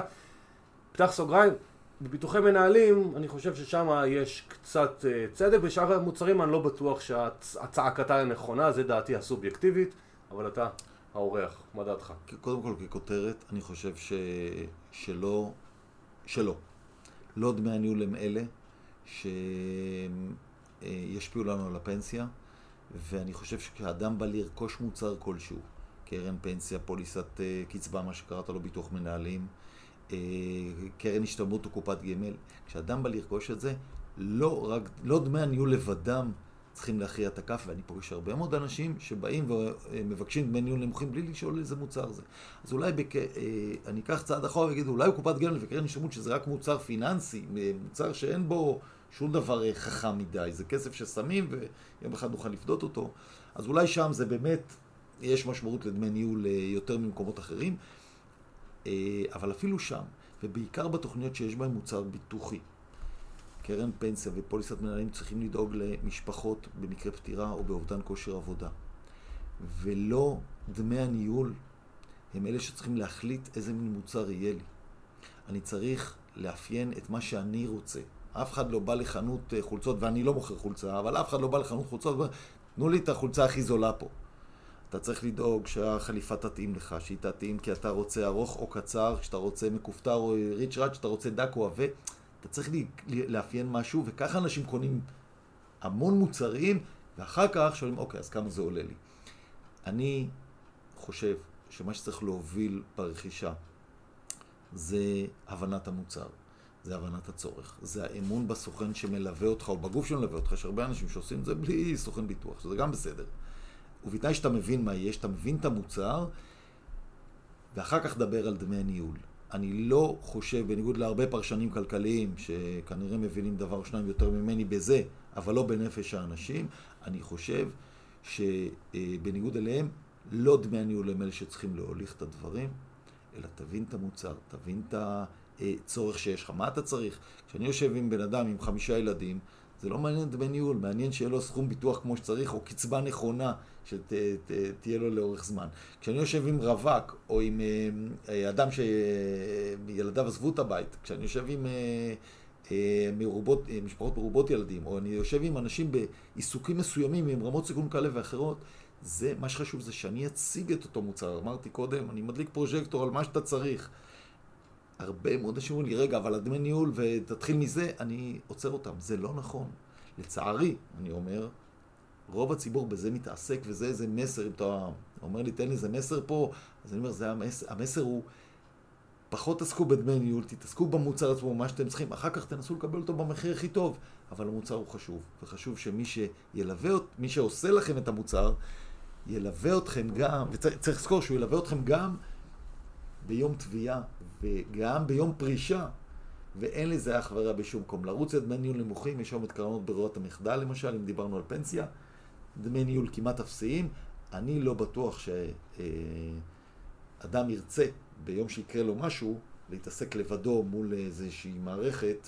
פתח סוגריים, בביטוחי מנהלים, אני חושב ששם יש קצת צדק, בשאר המוצרים אני לא בטוח שהצעקתה הנכונה, זה דעתי הסובייקטיבית, אבל אתה האורח, מה דעתך? קודם כל, ככותרת, אני חושב שלא. לא דמי הניהול הם אלה שישפיעו לנו על הפנסיה, ואני חושב שכאדם בא לרכוש מוצר כלשהו, קרן פנסיה, פוליסת קצבה, מה שקראת לו ביטוח מנהלים, קרן השתלמות או קופת גמל. כשאדם בא לרכוש את זה, לא דמי הניהול לבדם צריכים להכריע את הכף, ואני פוגש הרבה מאוד אנשים שבאים ומבקשים דמי ניהול נמוכים בלי לשאול איזה מוצר זה. אז אולי אני אקח צעד אחורה ואגיד, אולי קופת גמל וקרן השתלמות שזה רק מוצר פיננסי, מוצר שאין בו שום דבר חכם מדי, זה כסף ששמים ויום אחד נוכל לפדות אותו. אז אולי שם זה באמת יש משמעות לדמי ניהול יותר ממקומות אחרים, אבל אפילו שם, ובעיקר בתוכניות שיש בהן מוצר ביטוחי, קרן פנסיה ופוליסת מנהלים צריכים לדאוג למשפחות במקרה פטירה או באובדן כושר עבודה. ולא דמי הניהול הם אלה שצריכים להחליט איזה מין מוצר יהיה לי. אני צריך לאפיין את מה שאני רוצה. אף אחד לא בא לחנות חולצות, ואני לא מוכר חולצה, אבל אף אחד לא בא לחנות חולצות, תנו לי את החולצה הכי זולה פה. אתה צריך לדאוג שהחליפה תתאים לך, שהיא תתאים כי אתה רוצה ארוך או קצר, שאתה רוצה מקופטר או ריץ' רד, שאתה רוצה דק או עווה. אתה צריך לאפיין משהו, וככה אנשים קונים המון מוצרים, ואחר כך שואלים, אוקיי, אז כמה זה עולה לי? אני חושב שמה שצריך להוביל ברכישה זה הבנת המוצר, זה הבנת הצורך, זה האמון בסוכן שמלווה אותך או בגוף שמלווה אותך. יש הרבה אנשים שעושים את זה בלי סוכן ביטוח, שזה גם בסדר. ובתנאי שאתה מבין מה יש, אתה מבין את המוצר, ואחר כך דבר על דמי הניהול. אני לא חושב, בניגוד להרבה פרשנים כלכליים, שכנראה מבינים דבר או שניים יותר ממני בזה, אבל לא בנפש האנשים, אני חושב שבניגוד אליהם, לא דמי הניהול הם אלה שצריכים להוליך את הדברים, אלא תבין את המוצר, תבין את הצורך שיש לך, מה אתה צריך. כשאני יושב עם בן אדם עם 5 ילדים, זה לא מעניין דמי ניהול, מעניין שיהיה לו סכום ביטוח כמו שצריך, או קצבה נכונה שתהיה לו לאורך זמן. כשאני יושב עם רווק, או עם אדם שילדיו עזבו את הבית, כשאני יושב עם משפחות מרובות ילדים, או אני יושב עם אנשים בעיסוקים מסוימים, עם רמות סיכון כאלה ואחרות, זה מה שחשוב, זה שאני אציג את אותו מוצר. אמרתי קודם, אני מדליק פרוז'קטור על מה שאתה צריך. הרבה מאוד אנשים אומרים לי, רגע, אבל הדמי ניהול ותתחיל מזה, אני עוצר אותם. זה לא נכון. לצערי, אני אומר, רוב הציבור בזה מתעסק, וזה איזה מסר. אם אתה אומר לי, תן לי איזה מסר פה, אז אני אומר, זה המסר הוא, פחות תעסקו בדמי ניהול, תתעסקו במוצר עצמו, מה שאתם צריכים, אחר כך תנסו לקבל אותו במחיר הכי טוב, אבל המוצר הוא חשוב, וחשוב שמי שילווה, מי שעושה לכם את המוצר, ילווה אתכם גם, וצריך לזכור שהוא ילווה אתכם גם ביום תביעה, וגם ביום פרישה, ואין לזה אח ורע בשום מקום. לרוץ את דמי ניהול נמוכים, יש היום את קרנות ברירות המחדל למשל, אם דיברנו על פנסיה, דמי ניהול כמעט אפסיים, אני לא בטוח שאדם ירצה ביום שיקרה לו משהו, להתעסק לבדו מול איזושהי מערכת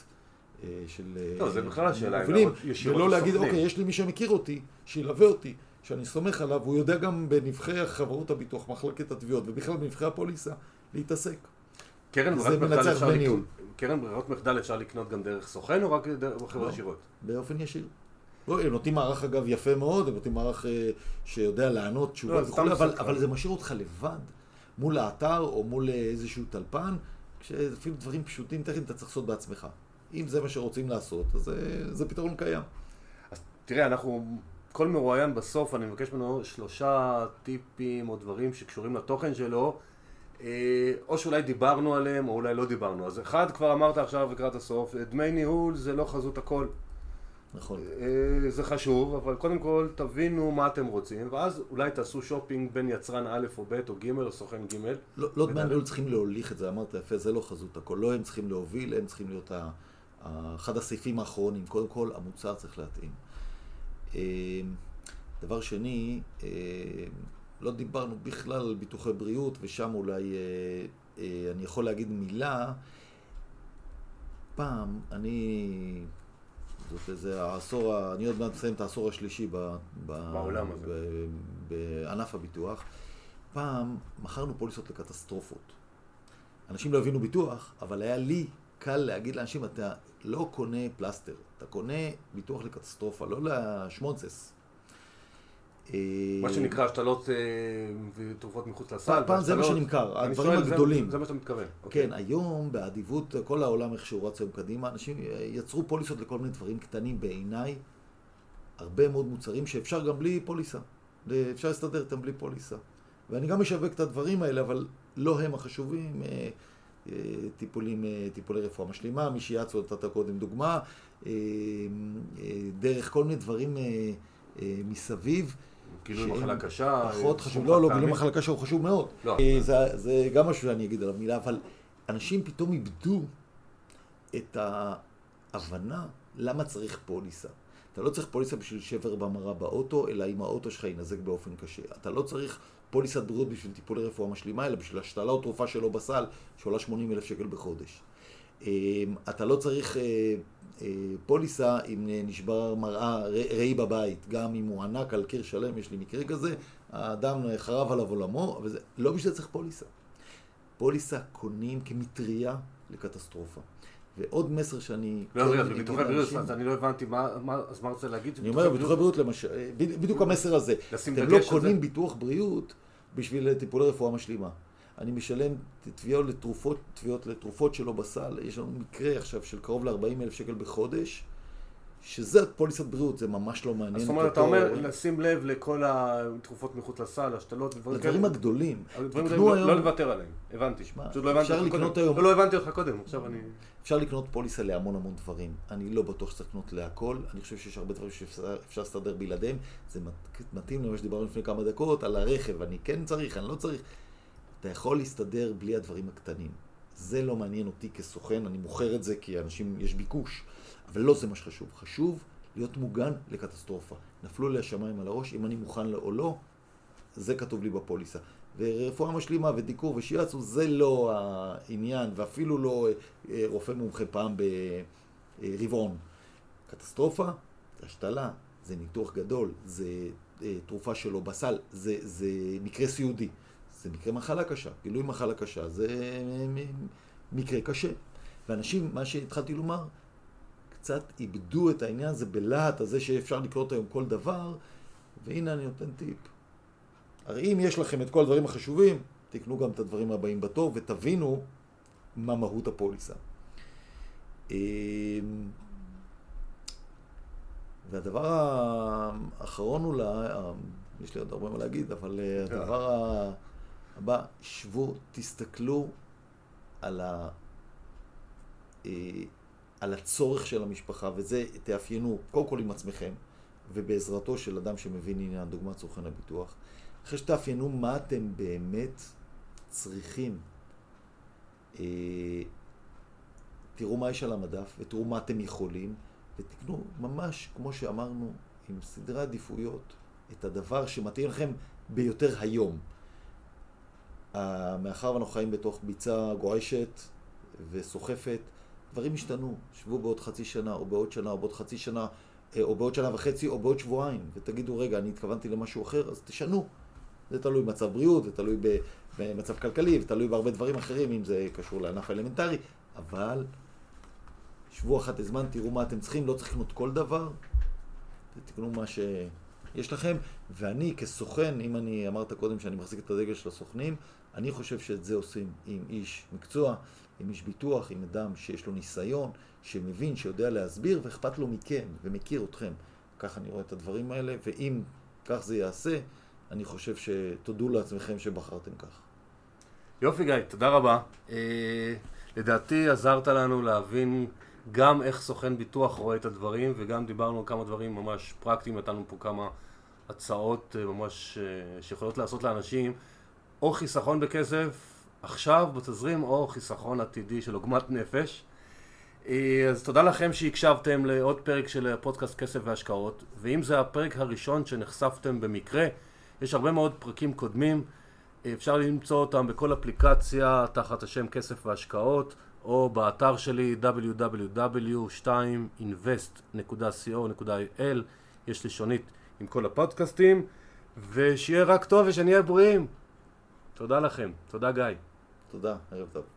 של... לא, זה בכלל השאלה. ולא להגיד, אוקיי, יש לי מי שמכיר אותי, שילווה אותי, שאני סומך עליו, הוא יודע גם בנבחי חברות הביטוח, מחלקת התביעות, ובכלל בנבחי הפוליסה, להתעסק. קרן ברירות מחדל אפשר לקנות גם דרך סוכן או רק בחברות ישירות? באופן ישיר. הם נותנים מערך אגב יפה מאוד, הם נותנים מערך שיודע לענות תשובה, אבל זה משאיר אותך לבד. מול האתר או מול איזשהו טלפן, כשאפילו דברים פשוטים, תכף אתה צריך לעשות בעצמך. אם זה מה שרוצים לעשות, אז זה פתרון קיים. אז תראה, אנחנו, כל מרואיין בסוף, אני מבקש ממנו 3 טיפים או דברים שקשורים לתוכן שלו, או שאולי דיברנו עליהם או אולי לא דיברנו. אז אחד כבר אמרת עכשיו לקראת הסוף, דמי ניהול זה לא חזות הכל. נכון. זה חשוב, אבל קודם כל תבינו מה אתם רוצים, ואז אולי תעשו שופינג בין יצרן א' או ב' או ג' או סוכן ג'. לא דמי ניהול צריכים להוליך את זה, אמרת יפה, זה לא חזות הכל, לא הם צריכים להוביל, הם צריכים להיות אחד הסעיפים האחרונים, קודם כל המוצר צריך להתאים. דבר שני, לא דיברנו בכלל על ביטוחי בריאות, ושם אולי אני יכול להגיד מילה, פעם אני... זה העשור, אני עוד מעט מסיים את העשור השלישי בעולם הזה, בענף הביטוח. פעם מכרנו פוליסות לקטסטרופות. אנשים לא הבינו ביטוח, אבל היה לי קל להגיד לאנשים, אתה לא קונה פלסטר, אתה קונה ביטוח לקטסטרופה, לא לשמונצס. מה שנקרא השתלות ותרופות מחוץ לסל. פעם זה מה שנמכר, הדברים הגדולים. זה מה שאתה מתכוון. כן, היום באדיבות כל העולם איך שהוא רץ היום קדימה, אנשים יצרו פוליסות לכל מיני דברים קטנים בעיניי, הרבה מאוד מוצרים שאפשר גם בלי פוליסה. אפשר להסתדר אתם בלי פוליסה. ואני גם משווק את הדברים האלה, אבל לא הם החשובים, טיפולי רפואה משלימה, מי שיעצו את הקודם דוגמה, דרך כל מיני דברים מסביב. כאילו מחלה קשה, פחות חשוב, לא, כאילו מחלה קשה הוא חשוב מאוד. זה גם משהו שאני אגיד עליו מילה, אבל אנשים פתאום איבדו את ההבנה למה צריך פוליסה. אתה לא צריך פוליסה בשביל שבר במראה באוטו, אלא אם האוטו שלך ינזק באופן קשה. אתה לא צריך פוליסת בריאות בשביל טיפולי רפואה משלימה, אלא בשביל השתלה או תרופה שלו בסל, שעולה 80,000 שקל בחודש. אתה לא צריך פוליסה אם נשבר מראה ראי בבית, גם אם הוא ענק על קיר שלם, יש לי מקרה כזה, האדם חרב עליו עולמו, אבל זה, לא בשביל צריך פוליסה. פוליסה קונים כמטריה לקטסטרופה. ועוד מסר שאני... ביטוחי בריאות, אז אני לא הבנתי מה אז מה רוצה להגיד? אני אומר, ביטוחי בריאות למשל, בדיוק המסר הזה. אתם לא קונים ביטוח בריאות בשביל טיפולי רפואה משלימה. אני משלם תביעות לתרופות שלו בסל. יש לנו מקרה עכשיו של קרוב ל-40,000 שקל בחודש, שזה פוליסת בריאות, זה ממש לא מעניין. זאת אומרת, אתה אומר, לשים לב לכל התרופות מחוץ לסל, השתלות ודברים כאלה. לדברים הגדולים. לא לוותר עליהם, הבנתי. אפשר לקנות היום. לא הבנתי אותך קודם, עכשיו אני... אפשר לקנות פוליסה להמון המון דברים. אני לא בטוח שצריך לקנות להכל. אני חושב שיש הרבה דברים שאפשר להסתדר בלעדיהם. זה מתאים למה שדיברנו לפני כמה דקות על הרכב. אני כן צריך, אני לא צריך. אתה יכול להסתדר בלי הדברים הקטנים. זה לא מעניין אותי כסוכן, אני מוכר את זה כי אנשים, יש ביקוש. אבל לא זה מה שחשוב. חשוב להיות מוגן לקטסטרופה. נפלו לי השמיים על הראש, אם אני מוכן או לא, זה כתוב לי בפוליסה. ורפואה משלימה ודיקור ושיעצו, זה לא העניין, ואפילו לא רופא מומחה פעם ברבעון. קטסטרופה, השתלה, זה ניתוח גדול, זה תרופה שלו בסל, זה מקרה סיעודי. זה מקרה מחלה קשה, גילוי מחלה קשה, זה מקרה קשה. ואנשים, מה שהתחלתי לומר, קצת איבדו את העניין הזה בלהט הזה שאפשר לקרות היום כל דבר, והנה אני נותן טיפ. הרי אם יש לכם את כל הדברים החשובים, תקנו גם את הדברים הבאים בתור, ותבינו מה מהות הפוליסה. והדבר האחרון אולי, יש לי עוד הרבה מה להגיד, אבל הדבר הבא, שבו, תסתכלו על על הצורך של המשפחה, וזה תאפיינו קודם כל עם עצמכם, ובעזרתו של אדם שמבין עניין, דוגמת סוכן הביטוח, אחרי שתאפיינו מה אתם באמת צריכים. תראו מה יש על המדף, ותראו מה אתם יכולים, ותקנו ממש, כמו שאמרנו, עם סדרי עדיפויות, את הדבר שמתאים לכם ביותר היום. מאחר ואנחנו חיים בתוך ביצה גועשת וסוחפת, דברים השתנו, שבו בעוד חצי שנה, או בעוד שנה, או בעוד חצי שנה, או בעוד שנה וחצי, או בעוד שבועיים, ותגידו, רגע, אני התכוונתי למשהו אחר, אז תשנו. זה תלוי במצב בריאות, זה תלוי במצב כלכלי, ותלוי בהרבה דברים אחרים, אם זה קשור לענף האלמנטרי, אבל שבוע אחת הזמן, תראו מה אתם צריכים, לא צריכים את כל דבר, תקנו מה שיש לכם, ואני כסוכן, אם אני אמרת קודם שאני מחזיק את הדגל של הסוכנים, אני חושב שאת זה עושים עם איש מקצוע, עם איש ביטוח, עם אדם שיש לו ניסיון, שמבין, שיודע להסביר, ואכפת לו מכם ומכיר אתכם. כך אני רואה את הדברים האלה, ואם כך זה יעשה, אני חושב שתודו לעצמכם שבחרתם כך. יופי גיא, תודה רבה. לדעתי עזרת לנו להבין גם איך סוכן ביטוח רואה את הדברים, וגם דיברנו על כמה דברים ממש פרקטיים, נתנו פה כמה הצעות ממש שיכולות לעשות לאנשים, או חיסכון בכסף, עכשיו בתזרים, או חיסכון עתידי של עוגמת נפש. אז תודה לכם שהקשבתם לעוד פרק של פודקאסט כסף והשקעות, ואם זה הפרק הראשון שנחשפתם במקרה, יש הרבה מאוד פרקים קודמים, אפשר למצוא אותם בכל אפליקציה תחת השם כסף והשקעות, או באתר שלי www.2invest.co.il, יש לשונית עם כל הפודקאסטים, ושיהיה רק טוב ושנהיה בריאים. תודה לכם, תודה גיא. תודה, ערב טוב.